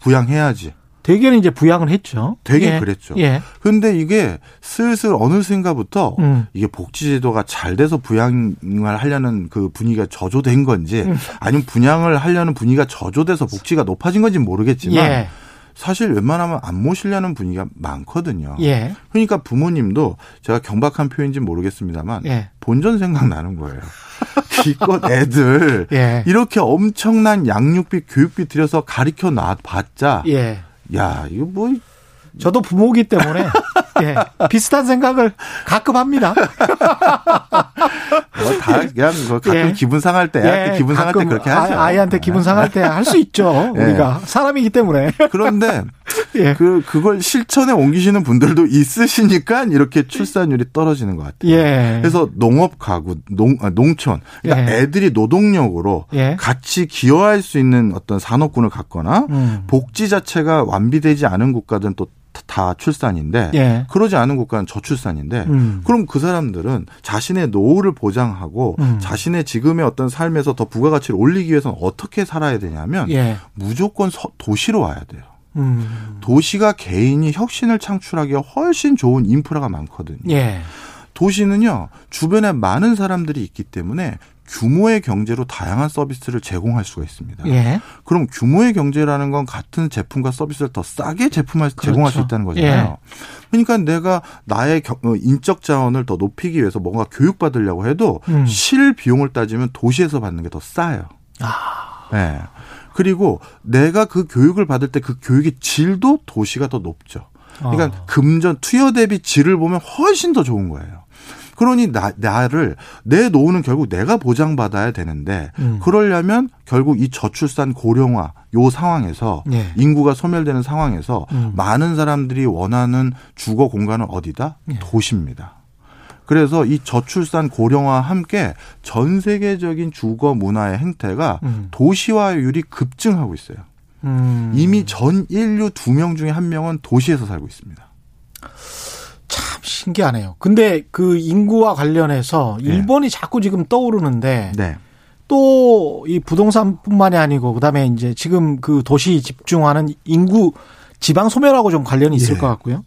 부양해야지. 대개는 이제 부양을 했죠. 되게 예. 그랬죠. 그런데 예. 이게 슬슬 어느 순간부터 음. 이게 복지제도가 잘 돼서 부양을 하려는 그 분위기가 저조된 건지 음. 아니면 분양을 하려는 분위기가 저조돼서 복지가 높아진 건지 모르겠지만 예. 사실 웬만하면 안 모시려는 분위기가 많거든요. 예. 그러니까 부모님도 제가 경박한 표현인지 모르겠습니다만 예. 본전 생각나는 거예요. 기껏 애들 예. 이렇게 엄청난 양육비 교육비 들여서 가르쳐 놔봤자 예. 야 이거 뭐 저도 부모이기 때문에 예, 비슷한 생각을 가끔 합니다. 뭐 다 그냥 뭐 가끔 예. 기분 상할 때, 예. 기분 상할 때 그렇게 하죠. 아이한테 기분 상할 때 할 수 있죠. 예. 우리가 사람이기 때문에. 그런데 예. 그 그걸 실천에 옮기시는 분들도 있으시니까 이렇게 출산율이 떨어지는 것 같아요. 예. 그래서 농업 가구, 농 농촌, 그러니까 예. 애들이 노동력으로 예. 같이 기여할 수 있는 어떤 산업군을 갖거나 음. 복지 자체가 완비되지 않은 국가들은 또 다 출산인데 예. 그러지 않은 국가는 저출산인데 음. 그럼 그 사람들은 자신의 노후를 보장하고 음. 자신의 지금의 어떤 삶에서 더 부가가치를 올리기 위해서는 어떻게 살아야 되냐면 예. 무조건 도시로 와야 돼요. 음. 도시가 개인이 혁신을 창출하기에 훨씬 좋은 인프라가 많거든요. 예. 도시는요 주변에 많은 사람들이 있기 때문에 규모의 경제로 다양한 서비스를 제공할 수가 있습니다. 예. 그럼 규모의 경제라는 건 같은 제품과 서비스를 더 싸게 제품할, 그렇죠. 제공할 수 있다는 거잖아요. 예. 그러니까 내가 나의 인적 자원을 더 높이기 위해서 뭔가 교육받으려고 해도 음. 실비용을 따지면 도시에서 받는 게 더 싸요. 아. 네. 그리고 내가 그 교육을 받을 때 그 교육의 질도 도시가 더 높죠. 그러니까 아. 금전, 투여 대비 질을 보면 훨씬 더 좋은 거예요. 그러니 나, 나를 내 노후는 결국 내가 보장받아야 되는데 음. 그러려면 결국 이 저출산 고령화 요 상황에서 네. 인구가 소멸되는 상황에서 음. 많은 사람들이 원하는 주거 공간은 어디다? 네. 도시입니다. 그래서 이 저출산 고령화와 함께 전 세계적인 주거 문화의 행태가 음. 도시화율이 급증하고 있어요. 음. 이미 전 인류 두 명 중에 한 명은 도시에서 살고 있습니다. 참 신기하네요. 근데 그 인구와 관련해서 일본이 네. 자꾸 지금 떠오르는데 네. 또 이 부동산뿐만이 아니고 그다음에 이제 지금 그 도시 집중하는 인구 지방 소멸하고 좀 관련이 있을 네. 것 같고요.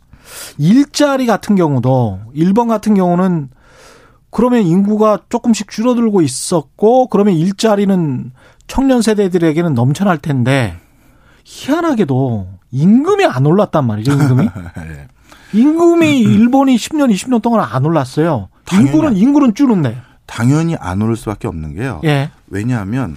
일자리 같은 경우도 일본 같은 경우는 그러면 인구가 조금씩 줄어들고 있었고 그러면 일자리는 청년 세대들에게는 넘쳐날 텐데 희한하게도 임금이 안 올랐단 말이죠. 임금이. 네. 임금이 일본이 십 년, 이십 년 동안 안 올랐어요. 인구는, 인구는 줄었네. 당연히 안 오를 수밖에 없는 게요. 예. 왜냐하면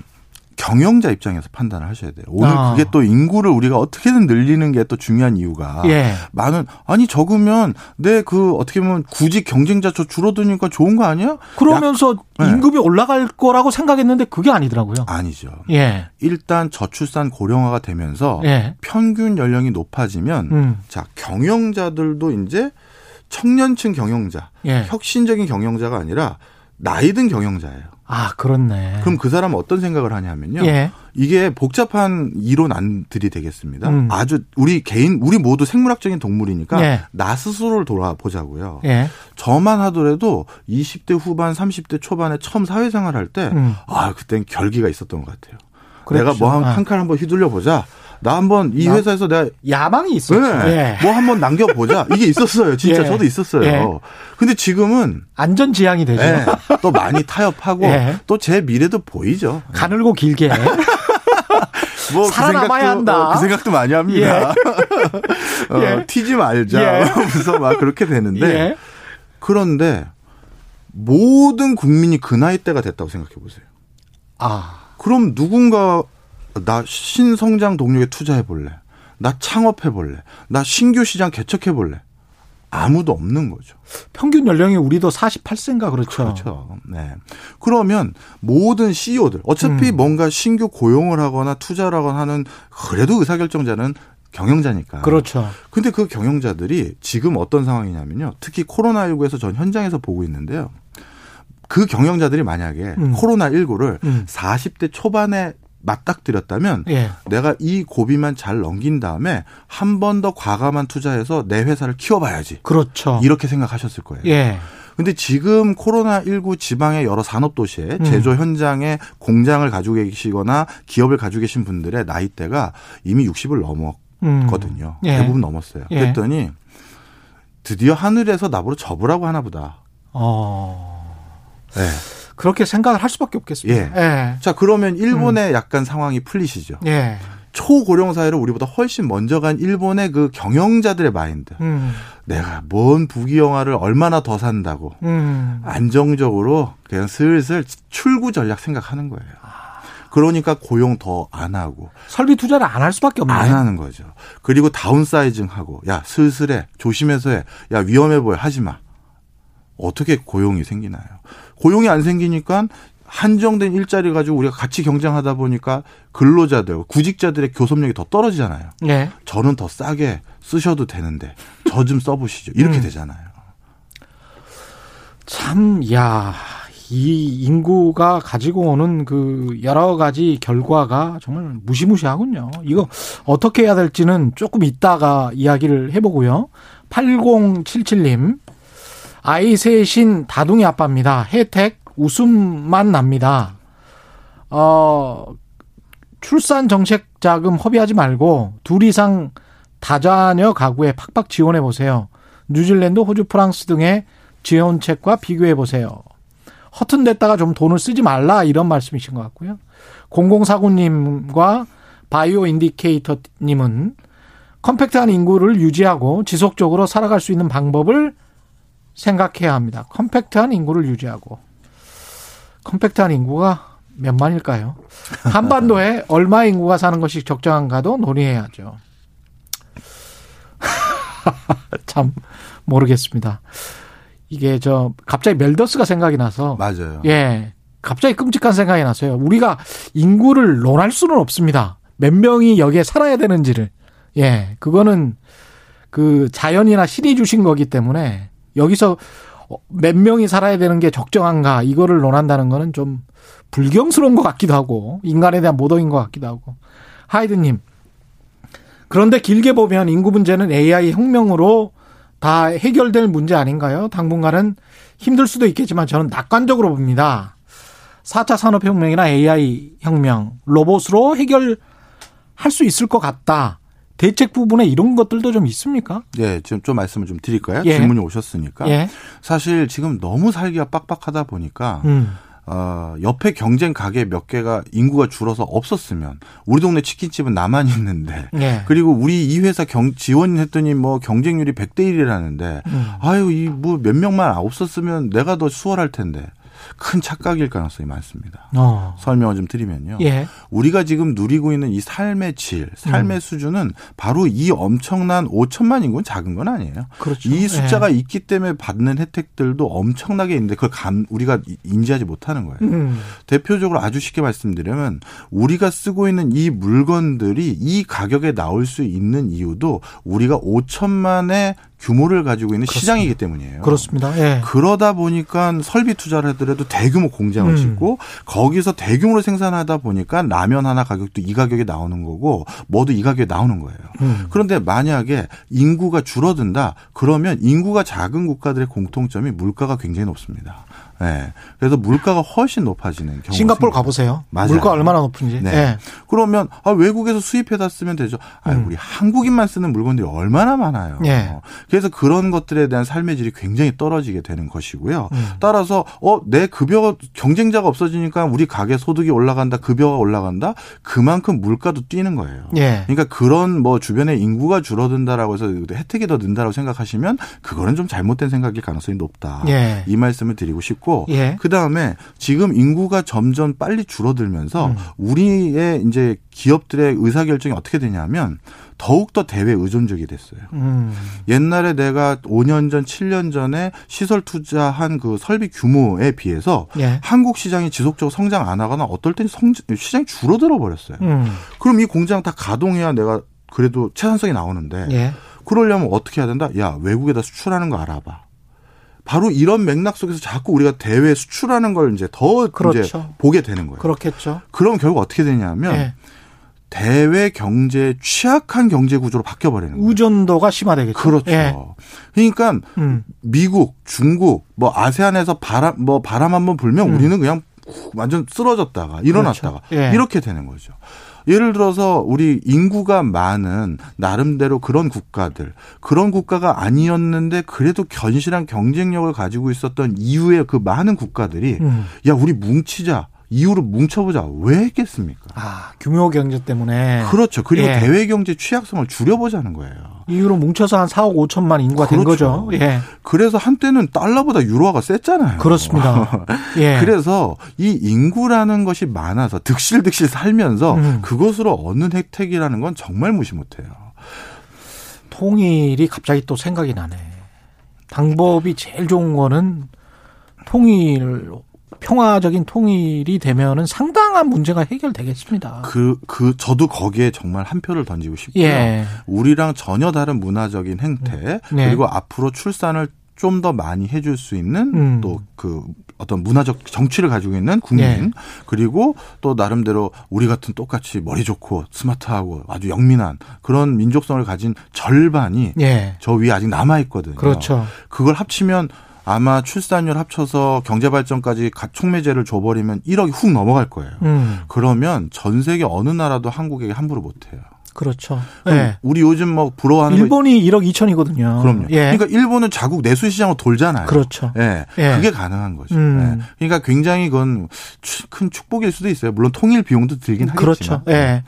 경영자 입장에서 판단을 하셔야 돼요. 오늘 아. 그게 또 인구를 우리가 어떻게든 늘리는 게 또 중요한 이유가 예. 많은 아니 적으면 내 그 어떻게 보면 구직 경쟁자 저 줄어드니까 좋은 거 아니야? 그러면서 약, 임금이 네. 올라갈 거라고 생각했는데 그게 아니더라고요. 아니죠. 예. 일단 저출산 고령화가 되면서 예. 평균 연령이 높아지면 음. 자 경영자들도 이제 청년층 경영자, 예. 혁신적인 경영자가 아니라 나이 든 경영자예요. 아, 그렇네. 그럼 그 사람은 어떤 생각을 하냐면요. 예. 이게 복잡한 이론 안들이 되겠습니다. 음. 아주 우리 개인, 우리 모두 생물학적인 동물이니까 예. 나 스스로를 돌아보자고요. 예. 저만 하더라도 이십 대 후반, 삼십 대 초반에 처음 사회생활 할 때 음. 아, 그땐 결기가 있었던 것 같아요. 그렇죠. 내가 뭐 한 칼 한번 휘둘려보자. 나 한번 이 회사에서 내가 야망이 있었죠. 네. 예. 뭐 한번 남겨보자. 이게 있었어요. 진짜 예. 저도 있었어요. 예. 근데 지금은 안전지향이 되죠. 예. 또 많이 타협하고 예. 또 제 미래도 보이죠. 가늘고 길게. 뭐 살아남아야 그 한다. 어, 그 생각도 많이 합니다. 예. 어, 예. 튀지 말자. 예. 그래서 막 그렇게 되는데 예. 그런데 모든 국민이 그 나이 때가 됐다고 생각해 보세요. 아 그럼 누군가 나 신성장 동력에 투자해볼래. 나 창업해볼래. 나 신규 시장 개척해볼래. 아무도 없는 거죠. 평균 연령이 우리도 사십팔 세인가 그렇죠. 그렇죠. 네. 그러면 모든 씨이오들 어차피 음. 뭔가 신규 고용을 하거나 투자를 하거나 하는 그래도 의사결정자는 경영자니까. 그렇죠. 근데 그 경영자들이 지금 어떤 상황이냐면요. 특히 코로나십구에서 전 현장에서 보고 있는데요. 그 경영자들이 만약에 음. 코로나십구를 음. 사십 대 초반에 맞닥뜨렸다면 예. 내가 이 고비만 잘 넘긴 다음에 한 번 더 과감한 투자해서 내 회사를 키워봐야지. 그렇죠. 이렇게 생각하셨을 거예요. 예. 근데 지금 코로나십구 지방의 여러 산업도시에 음. 제조 현장에 공장을 가지고 계시거나 기업을 가지고 계신 분들의 나이대가 이미 육십을 넘었거든요. 음. 예. 대부분 넘었어요. 예. 그랬더니 드디어 하늘에서 나보러 접으라고 하나 보다. 어. 네. 그렇게 생각을 할 수밖에 없겠습니다. 예. 예. 자 그러면 일본의 음. 약간 상황이 풀리시죠. 예. 초고령 사회를 우리보다 훨씬 먼저 간 일본의 그 경영자들의 마인드. 음. 내가 뭔 부귀영화를 얼마나 더 산다고 음. 안정적으로 그냥 슬슬 출구 전략 생각하는 거예요. 그러니까 고용 더 안 하고. 설비 투자를 안 할 수밖에 없는 거예요. 안 하는 거죠. 그리고 다운사이징하고 야 슬슬 해. 조심해서 해. 야 위험해 보여. 하지 마. 어떻게 고용이 생기나요? 고용이 안 생기니까 한정된 일자리 가지고 우리가 같이 경쟁하다 보니까 근로자들, 구직자들의 교섭력이 더 떨어지잖아요. 네. 저는 더 싸게 쓰셔도 되는데 저 좀 써보시죠. 이렇게 음. 되잖아요. 참, 야, 이 인구가 가지고 오는 그 여러 가지 결과가 정말 무시무시하군요. 이거 어떻게 해야 될지는 조금 이따가 이야기를 해보고요. 팔공칠칠 님. 아이 셋인 다둥이 아빠입니다. 혜택 웃음만 납니다. 어, 출산 정책 자금 허비하지 말고 둘 이상 다자녀 가구에 팍팍 지원해 보세요. 뉴질랜드, 호주, 프랑스 등의 지원책과 비교해 보세요. 허튼 데다가 좀 돈을 쓰지 말라 이런 말씀이신 것 같고요. 공공사구님과 바이오 인디케이터님은 컴팩트한 인구를 유지하고 지속적으로 살아갈 수 있는 방법을 생각해야 합니다. 컴팩트한 인구를 유지하고. 컴팩트한 인구가 몇만일까요? 한반도에 얼마 인구가 사는 것이 적정한가도 논의해야죠. 참 모르겠습니다. 이게 저 갑자기 멜더스가 생각이 나서. 맞아요. 예, 갑자기 끔찍한 생각이 났어요. 우리가 인구를 논할 수는 없습니다. 몇 명이 여기에 살아야 되는지를. 예, 그거는 그 자연이나 신이 주신 거기 때문에 여기서 몇 명이 살아야 되는 게 적정한가 이거를 논한다는 거는 좀 불경스러운 것 같기도 하고 인간에 대한 모독인 것 같기도 하고. 하이든님, 그런데 길게 보면 인구 문제는 에이아이 혁명으로 다 해결될 문제 아닌가요? 당분간은 힘들 수도 있겠지만 저는 낙관적으로 봅니다. 사 차 산업혁명이나 에이아이 혁명, 로봇으로 해결할 수 있을 것 같다. 대책 부분에 이런 것들도 좀 있습니까? 예, 지금 좀 말씀을 좀 드릴까요? 예. 질문이 오셨으니까. 예. 사실 지금 너무 살기가 빡빡하다 보니까 음. 어, 옆에 경쟁 가게 몇 개가 인구가 줄어서 없었으면 우리 동네 치킨집은 나만 있는데 네. 그리고 우리 이 회사 경, 지원했더니 뭐 경쟁률이 백 대 일이라는데 음. 아유, 이 뭐 몇 명만 없었으면 내가 더 수월할 텐데. 큰 착각일 가능성이 많습니다. 어. 설명을 좀 드리면요. 예. 우리가 지금 누리고 있는 이 삶의 질, 삶의 음. 수준은 바로 이 엄청난 오천만 인구는 작은 건 아니에요. 그렇죠. 이 숫자가 예. 있기 때문에 받는 혜택들도 엄청나게 있는데 그걸 감, 우리가 인지하지 못하는 거예요. 음. 대표적으로 아주 쉽게 말씀드리면 우리가 쓰고 있는 이 물건들이 이 가격에 나올 수 있는 이유도 우리가 오천만의 규모를 가지고 있는 그렇습니다. 시장이기 때문이에요. 그렇습니다. 예. 그러다 보니까 설비 투자를 하더라도 대규모 공장을 음. 짓고 거기서 대규모로 생산하다 보니까 라면 하나 가격도 이 가격에 나오는 거고 뭐도 이 가격에 나오는 거예요. 음. 그런데 만약에 인구가 줄어든다 그러면 인구가 작은 국가들의 공통점이 물가가 굉장히 높습니다. 네. 그래서 물가가 훨씬 높아지는 경우. 싱가포르 가보세요. 맞아요. 물가 얼마나 높은지. 네. 네. 그러면 아, 외국에서 수입해다 쓰면 되죠. 아, 음. 우리 한국인만 쓰는 물건들이 얼마나 많아요. 네. 그래서 그런 것들에 대한 삶의 질이 굉장히 떨어지게 되는 것이고요. 음. 따라서 어, 내 급여 경쟁자가 없어지니까 우리 가게 소득이 올라간다, 급여가 올라간다. 그만큼 물가도 뛰는 거예요. 네. 그러니까 그런 뭐 주변에 인구가 줄어든다라고 해서 혜택이 더 는다라고 생각하시면 그거는 좀 잘못된 생각일 가능성이 높다. 네. 이 말씀을 드리고 싶고. 예. 그다음에 지금 인구가 점점 빨리 줄어들면서 음. 우리의 이제 기업들의 의사결정이 어떻게 되냐면 더욱더 대외 의존적이 됐어요. 음. 옛날에 내가 오 년 전, 칠 년 전에 시설 투자한 그 설비 규모에 비해서 예. 한국 시장이 지속적으로 성장 안 하거나 어떨 땐 시장이 줄어들어 버렸어요. 음. 그럼 이 공장 다 가동해야 내가 그래도 채산성이 나오는데 예. 그러려면 어떻게 해야 된다? 야, 외국에다 수출하는 거 알아봐. 바로 이런 맥락 속에서 자꾸 우리가 대외 수출하는 걸 이제 더 그렇죠. 이제 보게 되는 거예요. 그렇겠죠. 그럼 결국 어떻게 되냐면 네. 대외 경제에 취약한 경제 구조로 바뀌어 버리는 거예요. 의존도가 심화되겠죠. 그렇죠. 네. 그러니까 음. 미국, 중국, 뭐 아세안에서 바람 뭐 바람 한번 불면 음. 우리는 그냥 완전 쓰러졌다가 일어났다가 그렇죠. 네. 이렇게 되는 거죠. 예를 들어서 우리 인구가 많은 나름대로 그런 국가들, 그런 국가가 아니었는데 그래도 견실한 경쟁력을 가지고 있었던 이후에 그 많은 국가들이 음. 야, 우리 뭉치자. 이유로 뭉쳐보자. 왜 했겠습니까? 아, 규모 경제 때문에. 그렇죠. 그리고 예. 대외 경제 취약성을 줄여보자는 거예요. 이유로 뭉쳐서 한 사억 오천만 인구가 그렇죠. 된 거죠. 예. 그래서 한때는 달러보다 유로화가 셌잖아요. 그렇습니다. 예. 그래서 이 인구라는 것이 많아서 득실득실 살면서 음. 그것으로 얻는 혜택이라는 건 정말 무시 못해요. 통일이 갑자기 또 생각이 나네. 방법이 제일 좋은 거는 통일 평화적인 통일이 되면은 상당한 문제가 해결되겠습니다. 그, 그, 저도 거기에 정말 한 표를 던지고 싶고요. 예. 우리랑 전혀 다른 문화적인 행태, 네. 그리고 앞으로 출산을 좀 더 많이 해줄 수 있는 음. 또 그 어떤 문화적 정치를 가지고 있는 국민, 예. 그리고 또 나름대로 우리 같은 똑같이 머리 좋고 스마트하고 아주 영민한 그런 민족성을 가진 절반이 예. 저 위에 아직 남아있거든요. 그렇죠. 그걸 합치면 아마 출산율 합쳐서 경제발전까지 총매제를 줘버리면 일억이 훅 넘어갈 거예요. 음. 그러면 전 세계 어느 나라도 한국에게 함부로 못해요. 그렇죠. 네. 우리 요즘 뭐 부러워하는 일본이 거... 일억 이천이거든요. 그럼요. 예. 그러니까 일본은 자국 내수 시장으로 돌잖아요. 그렇죠. 예. 예. 그게 가능한 거죠. 음. 예. 그러니까 굉장히 그건 큰 축복일 수도 있어요. 물론 통일 비용도 들긴 하겠지만. 그렇죠. 예.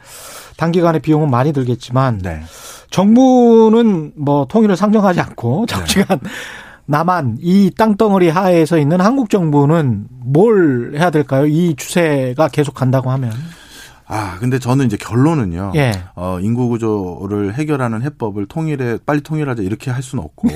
단기간에 비용은 많이 들겠지만 네. 정부는 뭐 통일을 상정하지 않고 잠시간 네. 남한 이 땅덩어리 하에서 있는 한국 정부는 뭘 해야 될까요? 이 추세가 계속 간다고 하면. 아, 근데 저는 이제 결론은요. 예. 어, 인구 구조를 해결하는 해법을 통일에 빨리 통일하자 이렇게 할 수는 없고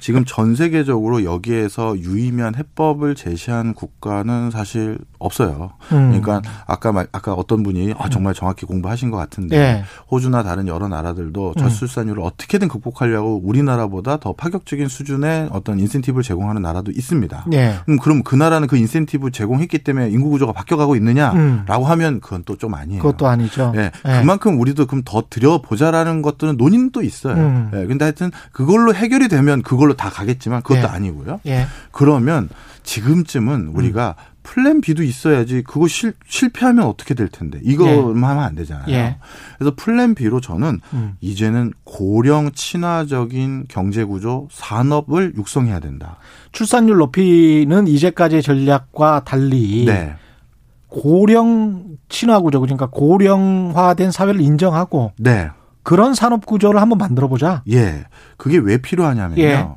지금 전 세계적으로 여기에서 유의미한 해법을 제시한 국가는 사실 없어요. 음. 그러니까 아까 말, 아까 어떤 분이 아, 정말 정확히 공부하신 것 같은데 예. 호주나 다른 여러 나라들도 저출산율을 음. 어떻게든 극복하려고 우리나라보다 더 파격적인 수준의 어떤 인센티브를 제공하는 나라도 있습니다. 예. 그럼, 그럼 그 나라는 그 인센티브 제공했기 때문에 인구 구조가 바뀌어가고 있느냐라고 음. 하면 그건 또 좀 아니에요. 그것도 아니죠. 예. 예. 그만큼 우리도 그럼 더 들여보자라는 것들은 논의도 있어요. 음. 예. 근데 하여튼 그걸로 해결이 되면 그걸로 다 가겠지만 그것도 예. 아니고요. 예. 그러면 지금쯤은 우리가 음. 플랜 B도 있어야지 그거 실, 실패하면 어떻게 될 텐데. 이거만 예. 하면 안 되잖아요. 예. 그래서 플랜 B로 저는 음. 이제는 고령 친화적인 경제구조 산업을 육성해야 된다. 출산율 높이는 이제까지의 전략과 달리 네. 고령 친화구조, 그러니까 고령화된 사회를 인정하고 네. 그런 산업구조를 한번 만들어보자. 예, 그게 왜 필요하냐면요. 예.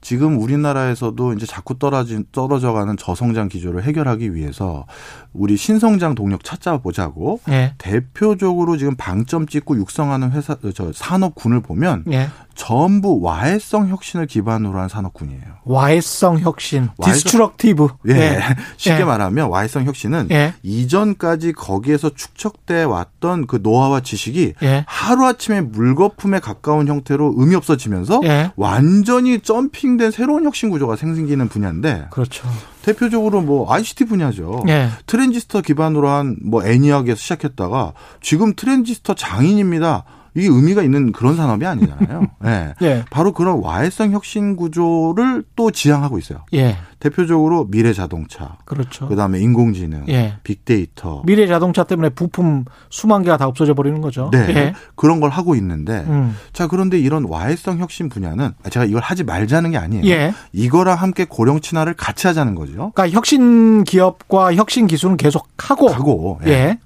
지금 우리나라에서도 이제 자꾸 떨어진, 떨어져가는 저성장 기조를 해결하기 위해서 우리 신성장 동력 찾아보자고 예. 대표적으로 지금 방점 찍고 육성하는 회사, 저 산업군을 보면 예. 전부 와해성 혁신을 기반으로 한 산업군이에요. 와해성 혁신, 디스트럭티브. 예. 예. 쉽게 예. 말하면 와해성 혁신은 예. 이전까지 거기에서 축적돼 왔던 그 노하와 지식이 예. 하루아침에 물거품에 가까운 형태로 의미 없어지면서 예. 완전히 점핑된 새로운 혁신 구조가 생기는 분야인데, 그렇죠. 대표적으로 뭐 아이씨티 분야죠. 예. 트랜지스터 기반으로 한 뭐 애니악에서 시작했다가 지금 트랜지스터 장인입니다. 이게 의미가 있는 그런 산업이 아니잖아요. 네. 예. 바로 그런 와해성 혁신 구조를 또 지향하고 있어요. 예. 대표적으로 미래 자동차. 그렇죠. 그다음에 인공지능, 예. 빅데이터. 미래 자동차 때문에 부품 수만 개가 다 없어져 버리는 거죠. 네. 예. 그런 걸 하고 있는데. 음. 자, 그런데 이런 와해성 혁신 분야는 제가 이걸 하지 말자는 게 아니에요. 예. 이거랑 함께 고령 친화를 같이 하자는 거죠. 그러니까 혁신 기업과 혁신 기술은 계속 하고. 하고. 예. 예.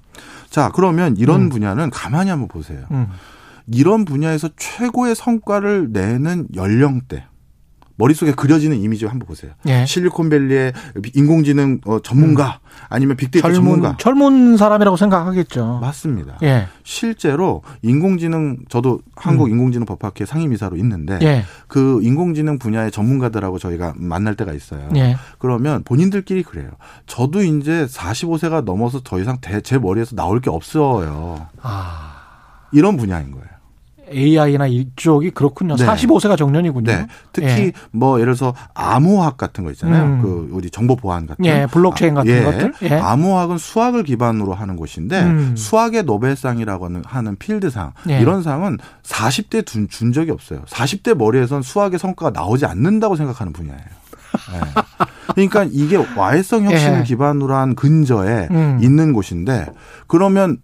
자, 그러면 이런 음. 분야는 가만히 한번 보세요. 음. 이런 분야에서 최고의 성과를 내는 연령대. 머릿속에 그려지는 이미지 한번 보세요. 예. 실리콘밸리의 인공지능 전문가 음. 아니면 빅데이터 젊은, 전문가. 젊은 사람이라고 생각하겠죠. 맞습니다. 예. 실제로 인공지능 저도 한국인공지능법학회 상임이사로 있는데 예. 그 인공지능 분야의 전문가들하고 저희가 만날 때가 있어요. 예. 그러면 본인들끼리 그래요. 저도 이제 사십오 세가 넘어서 더 이상 제 머리에서 나올 게 없어요. 아. 이런 분야인 거예요. 에이아이나 이쪽이 그렇군요. 네. 사십오 세가 정년이군요. 네. 특히 예. 뭐 예를 들어서 암호학 같은 거 있잖아요. 음. 그 우리 정보 보안 같은. 예, 블록체인 같은 예. 것들. 예. 암호학은 수학을 기반으로 하는 곳인데 음. 수학의 노벨상이라고 하는 필드상 예. 이런 상은 사십 대 준, 준 적이 없어요. 사십 대 머리에선 수학의 성과가 나오지 않는다고 생각하는 분야예요. 네. 그러니까 이게 와해성 혁신을 예. 기반으로 한 근저에 음. 있는 곳인데 그러면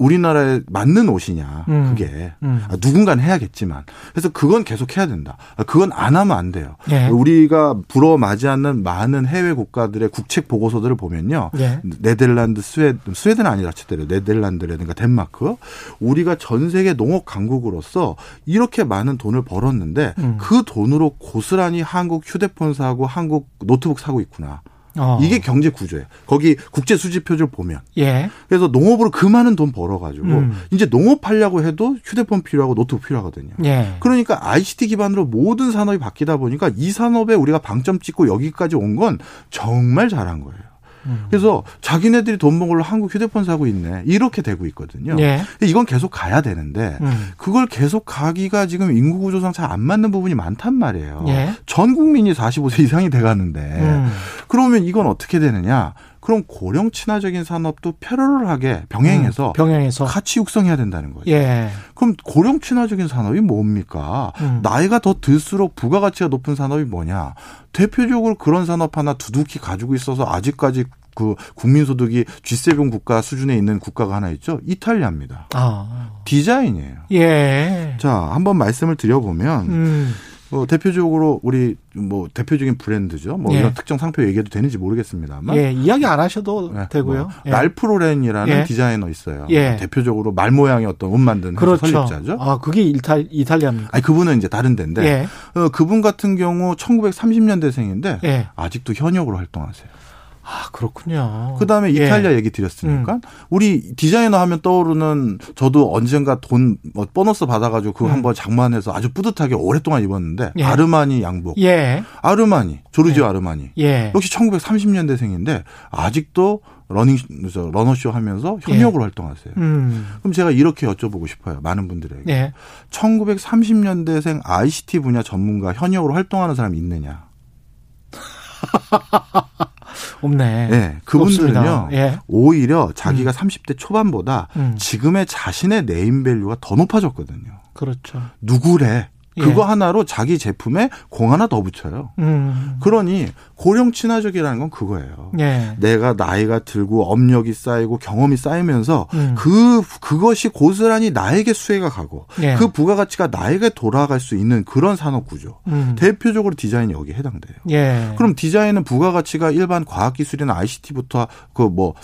우리나라에 맞는 옷이냐 음. 그게 음. 아, 누군가는 해야겠지만 그래서 그건 계속 해야 된다. 그건 안 하면 안 돼요. 예. 우리가 부러워하지 않는 많은 해외 국가들의 국책 보고서들을 보면요. 예. 네덜란드, 스웨덴, 스웨덴은 아니라 치더라도 네덜란드라든가 덴마크 우리가 전 세계 농업 강국으로서 이렇게 많은 돈을 벌었는데 음. 그 돈으로 고스란히 한국 휴대폰 사고 한국 노트북 사고 있구나. 어. 이게 경제 구조예요. 거기 국제 수지표를 보면. 예. 그래서 농업으로 그 많은 돈 벌어가지고 음. 이제 농업하려고 해도 휴대폰 필요하고 노트북 필요하거든요. 예. 그러니까 아이씨티 기반으로 모든 산업이 바뀌다 보니까 이 산업에 우리가 방점 찍고 여기까지 온 건 정말 잘한 거예요. 음. 그래서 자기네들이 돈 번 걸로 한국 휴대폰 사고 있네. 이렇게 되고 있거든요. 예. 이건 계속 가야 되는데 음. 그걸 계속 가기가 지금 인구 구조상 잘 안 맞는 부분이 많단 말이에요. 예. 전 국민이 사십오 세 이상이 돼가는데 음. 그러면 이건 어떻게 되느냐? 그럼 고령 친화적인 산업도 패러럴하게 병행해서, 음, 병행해서 같이 육성해야 된다는 거예요. 예. 그럼 고령 친화적인 산업이 뭡니까? 음. 나이가 더 들수록 부가가치가 높은 산업이 뭐냐? 대표적으로 그런 산업 하나 두둑히 가지고 있어서 아직까지 그 국민소득이 지 세븐 국가 수준에 있는 국가가 하나 있죠. 이탈리아입니다. 아. 디자인이에요. 예. 자, 한번 말씀을 드려보면 음. 뭐 대표적으로 우리 뭐 대표적인 브랜드죠. 뭐 예. 이런 특정 상표 얘기해도 되는지 모르겠습니다만. 예, 이야기 안 하셔도 네, 되고요. 뭐 예. 랄프 로렌이라는 예. 디자이너 있어요. 예. 대표적으로 말 모양의 어떤 옷 만드는 그렇죠. 설립자죠. 아, 그게 이탈 이탈리아입니까? 아니, 그분은 이제 다른 데인데. 예. 어, 그분 같은 경우 천구백삼십년대생인데 예. 아직도 현역으로 활동하세요. 아, 그렇군요. 그다음에 이탈리아 예. 얘기 드렸으니까 음. 우리 디자이너 하면 떠오르는 저도 언젠가 돈 뭐 보너스 받아가지고 그거 음. 한번 장만해서 아주 뿌듯하게 오랫동안 입었는데 예. 아르마니 양복. 예. 아르마니. 조르지오 예. 아르마니. 예. 역시 천구백삼십년대생인데 아직도 러닝, 러너쇼 하면서 현역으로 예. 활동하세요. 음. 그럼 제가 이렇게 여쭤보고 싶어요. 많은 분들에게. 예. 천구백삼십년대생 아이씨티 분야 전문가 현역으로 활동하는 사람이 있느냐. 없네. 네, 그분들은요 예. 오히려 자기가 음. 삼십 대 초반보다 음. 지금의 자신의 네임밸류가 더 높아졌거든요. 그렇죠. 누구래? 예. 그거 하나로 자기 제품에 공 하나 더 붙여요. 음. 그러니 고령 친화적이라는 건 그거예요. 예. 내가 나이가 들고 업력이 쌓이고 경험이 쌓이면서 음. 그 그것이 고스란히 나에게 수혜가 가고 예. 그 부가가치가 나에게 돌아갈 수 있는 그런 산업구조. 음. 대표적으로 디자인이 여기에 해당돼요. 예. 그럼 디자인은 부가가치가 일반 과학기술이나 아이씨티부터 그 뭐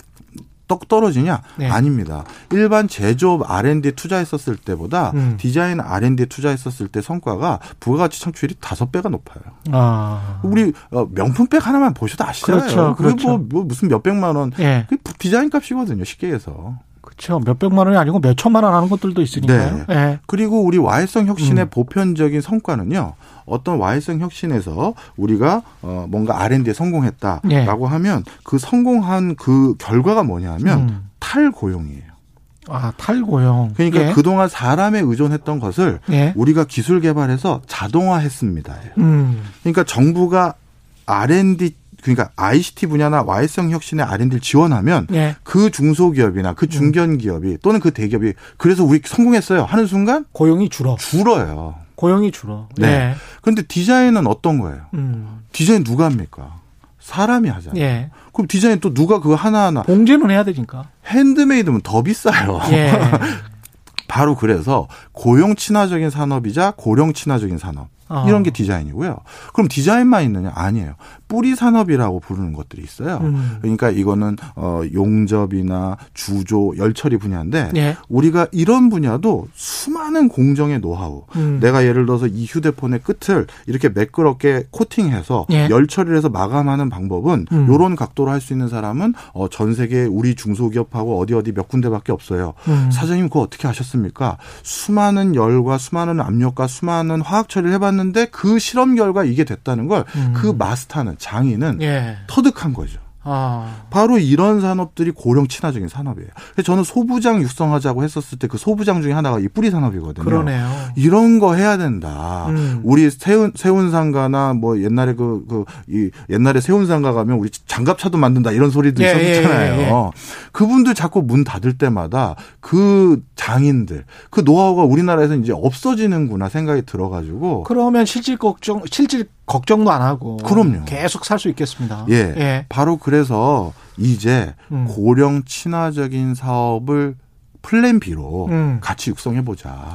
떡 떨어지냐? 네. 아닙니다. 일반 제조업 알앤디 투자했었을 때보다 음. 디자인 알앤디 투자했었을 때 성과가 부가가치 창출이 다섯 배가 높아요. 아. 우리 명품백 하나만 보셔도 아시잖아요. 그렇죠. 그게 그렇죠. 뭐, 뭐 무슨 몇백만 원. 예. 그게 디자인 값이거든요. 쉽게 해서. 그렇죠. 몇백만 원이 아니고 몇천만 원 하는 것들도 있으니까요. 네. 예. 그리고 우리 와해성 혁신의 음. 보편적인 성과는요. 어떤 와해성 혁신에서 우리가 어 뭔가 알앤디에 성공했다라고 예. 하면 그 성공한 그 결과가 뭐냐면 음. 탈고용이에요. 아, 탈고용. 그러니까 예. 그동안 사람에 의존했던 것을 예. 우리가 기술 개발해서 자동화했습니다. 음. 그러니까 정부가 알앤디 그러니까 아이씨티 분야나 와해성 혁신의 알앤디를 지원하면 예. 그 중소기업이나 그 중견기업이 또는 그 대기업이 그래서 우리 성공했어요 하는 순간 고용이 줄어. 줄어요. 고용이 줄어. 네. 예. 그런데 디자인은 어떤 거예요? 음. 디자인 누가 합니까? 사람이 하잖아요. 예. 그럼 디자인 또 누가 그거 하나하나. 봉제는 해야 되니까. 핸드메이드면 더 비싸요. 예. 바로 그래서 고용 친화적인 산업이자 고령 친화적인 산업. 어. 이런 게 디자인이고요. 그럼 디자인만 있느냐? 아니에요. 뿌리 산업이라고 부르는 것들이 있어요. 음. 그러니까 이거는 어 용접이나 주조, 열처리 분야인데 예. 우리가 이런 분야도 수많은 공정의 노하우. 음. 내가 예를 들어서 이 휴대폰의 끝을 이렇게 매끄럽게 코팅해서 예. 열처리를 해서 마감하는 방법은 음. 이런 각도로 할 수 있는 사람은 어 전 세계 우리 중소기업하고 어디 어디 몇 군데밖에 없어요. 음. 사장님 그거 어떻게 하셨습니까? 수많은 열과 수많은 압력과 수많은 화학 처리를 해봤는데 는데 그 실험 결과 이게 됐다는 걸 그 음. 마스터는 장인은 예. 터득한 거죠. 아. 바로 이런 산업들이 고령 친화적인 산업이에요. 그래서 저는 소부장 육성하자고 했었을 때 그 소부장 중에 하나가 이 뿌리 산업이거든요. 그러네요. 이런 거 해야 된다. 음. 우리 세운 세운상가나 뭐 옛날에 그 그 이 옛날에 세운상가 가면 우리 장갑차도 만든다 이런 소리도 예, 있었잖아요. 예, 예, 예. 그분들 자꾸 문 닫을 때마다 그 장인들 그 노하우가 우리나라에서 이제 없어지는구나 생각이 들어가지고. 그러면 실질 걱정 실질 걱정도 안 하고 그럼요. 계속 살 수 있겠습니다. 예, 예. 바로 그래서 이제 음. 고령 친화적인 사업을 플랜 B로 음. 같이 육성해보자.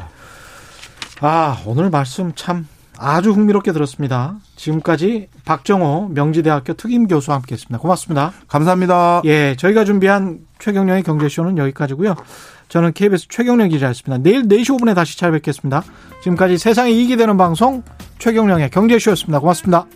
아, 오늘 말씀 참 아주 흥미롭게 들었습니다. 지금까지 박정호 명지대학교 특임교수와 함께했습니다. 고맙습니다. 감사합니다. 예, 저희가 준비한 최경영의 경제쇼는 여기까지고요. 저는 케이비에스 최경영 기자였습니다. 내일 네 시 오 분에 다시 찾아뵙겠습니다. 지금까지 세상에 이익이 되는 방송 최경영의 경제쇼였습니다. 고맙습니다.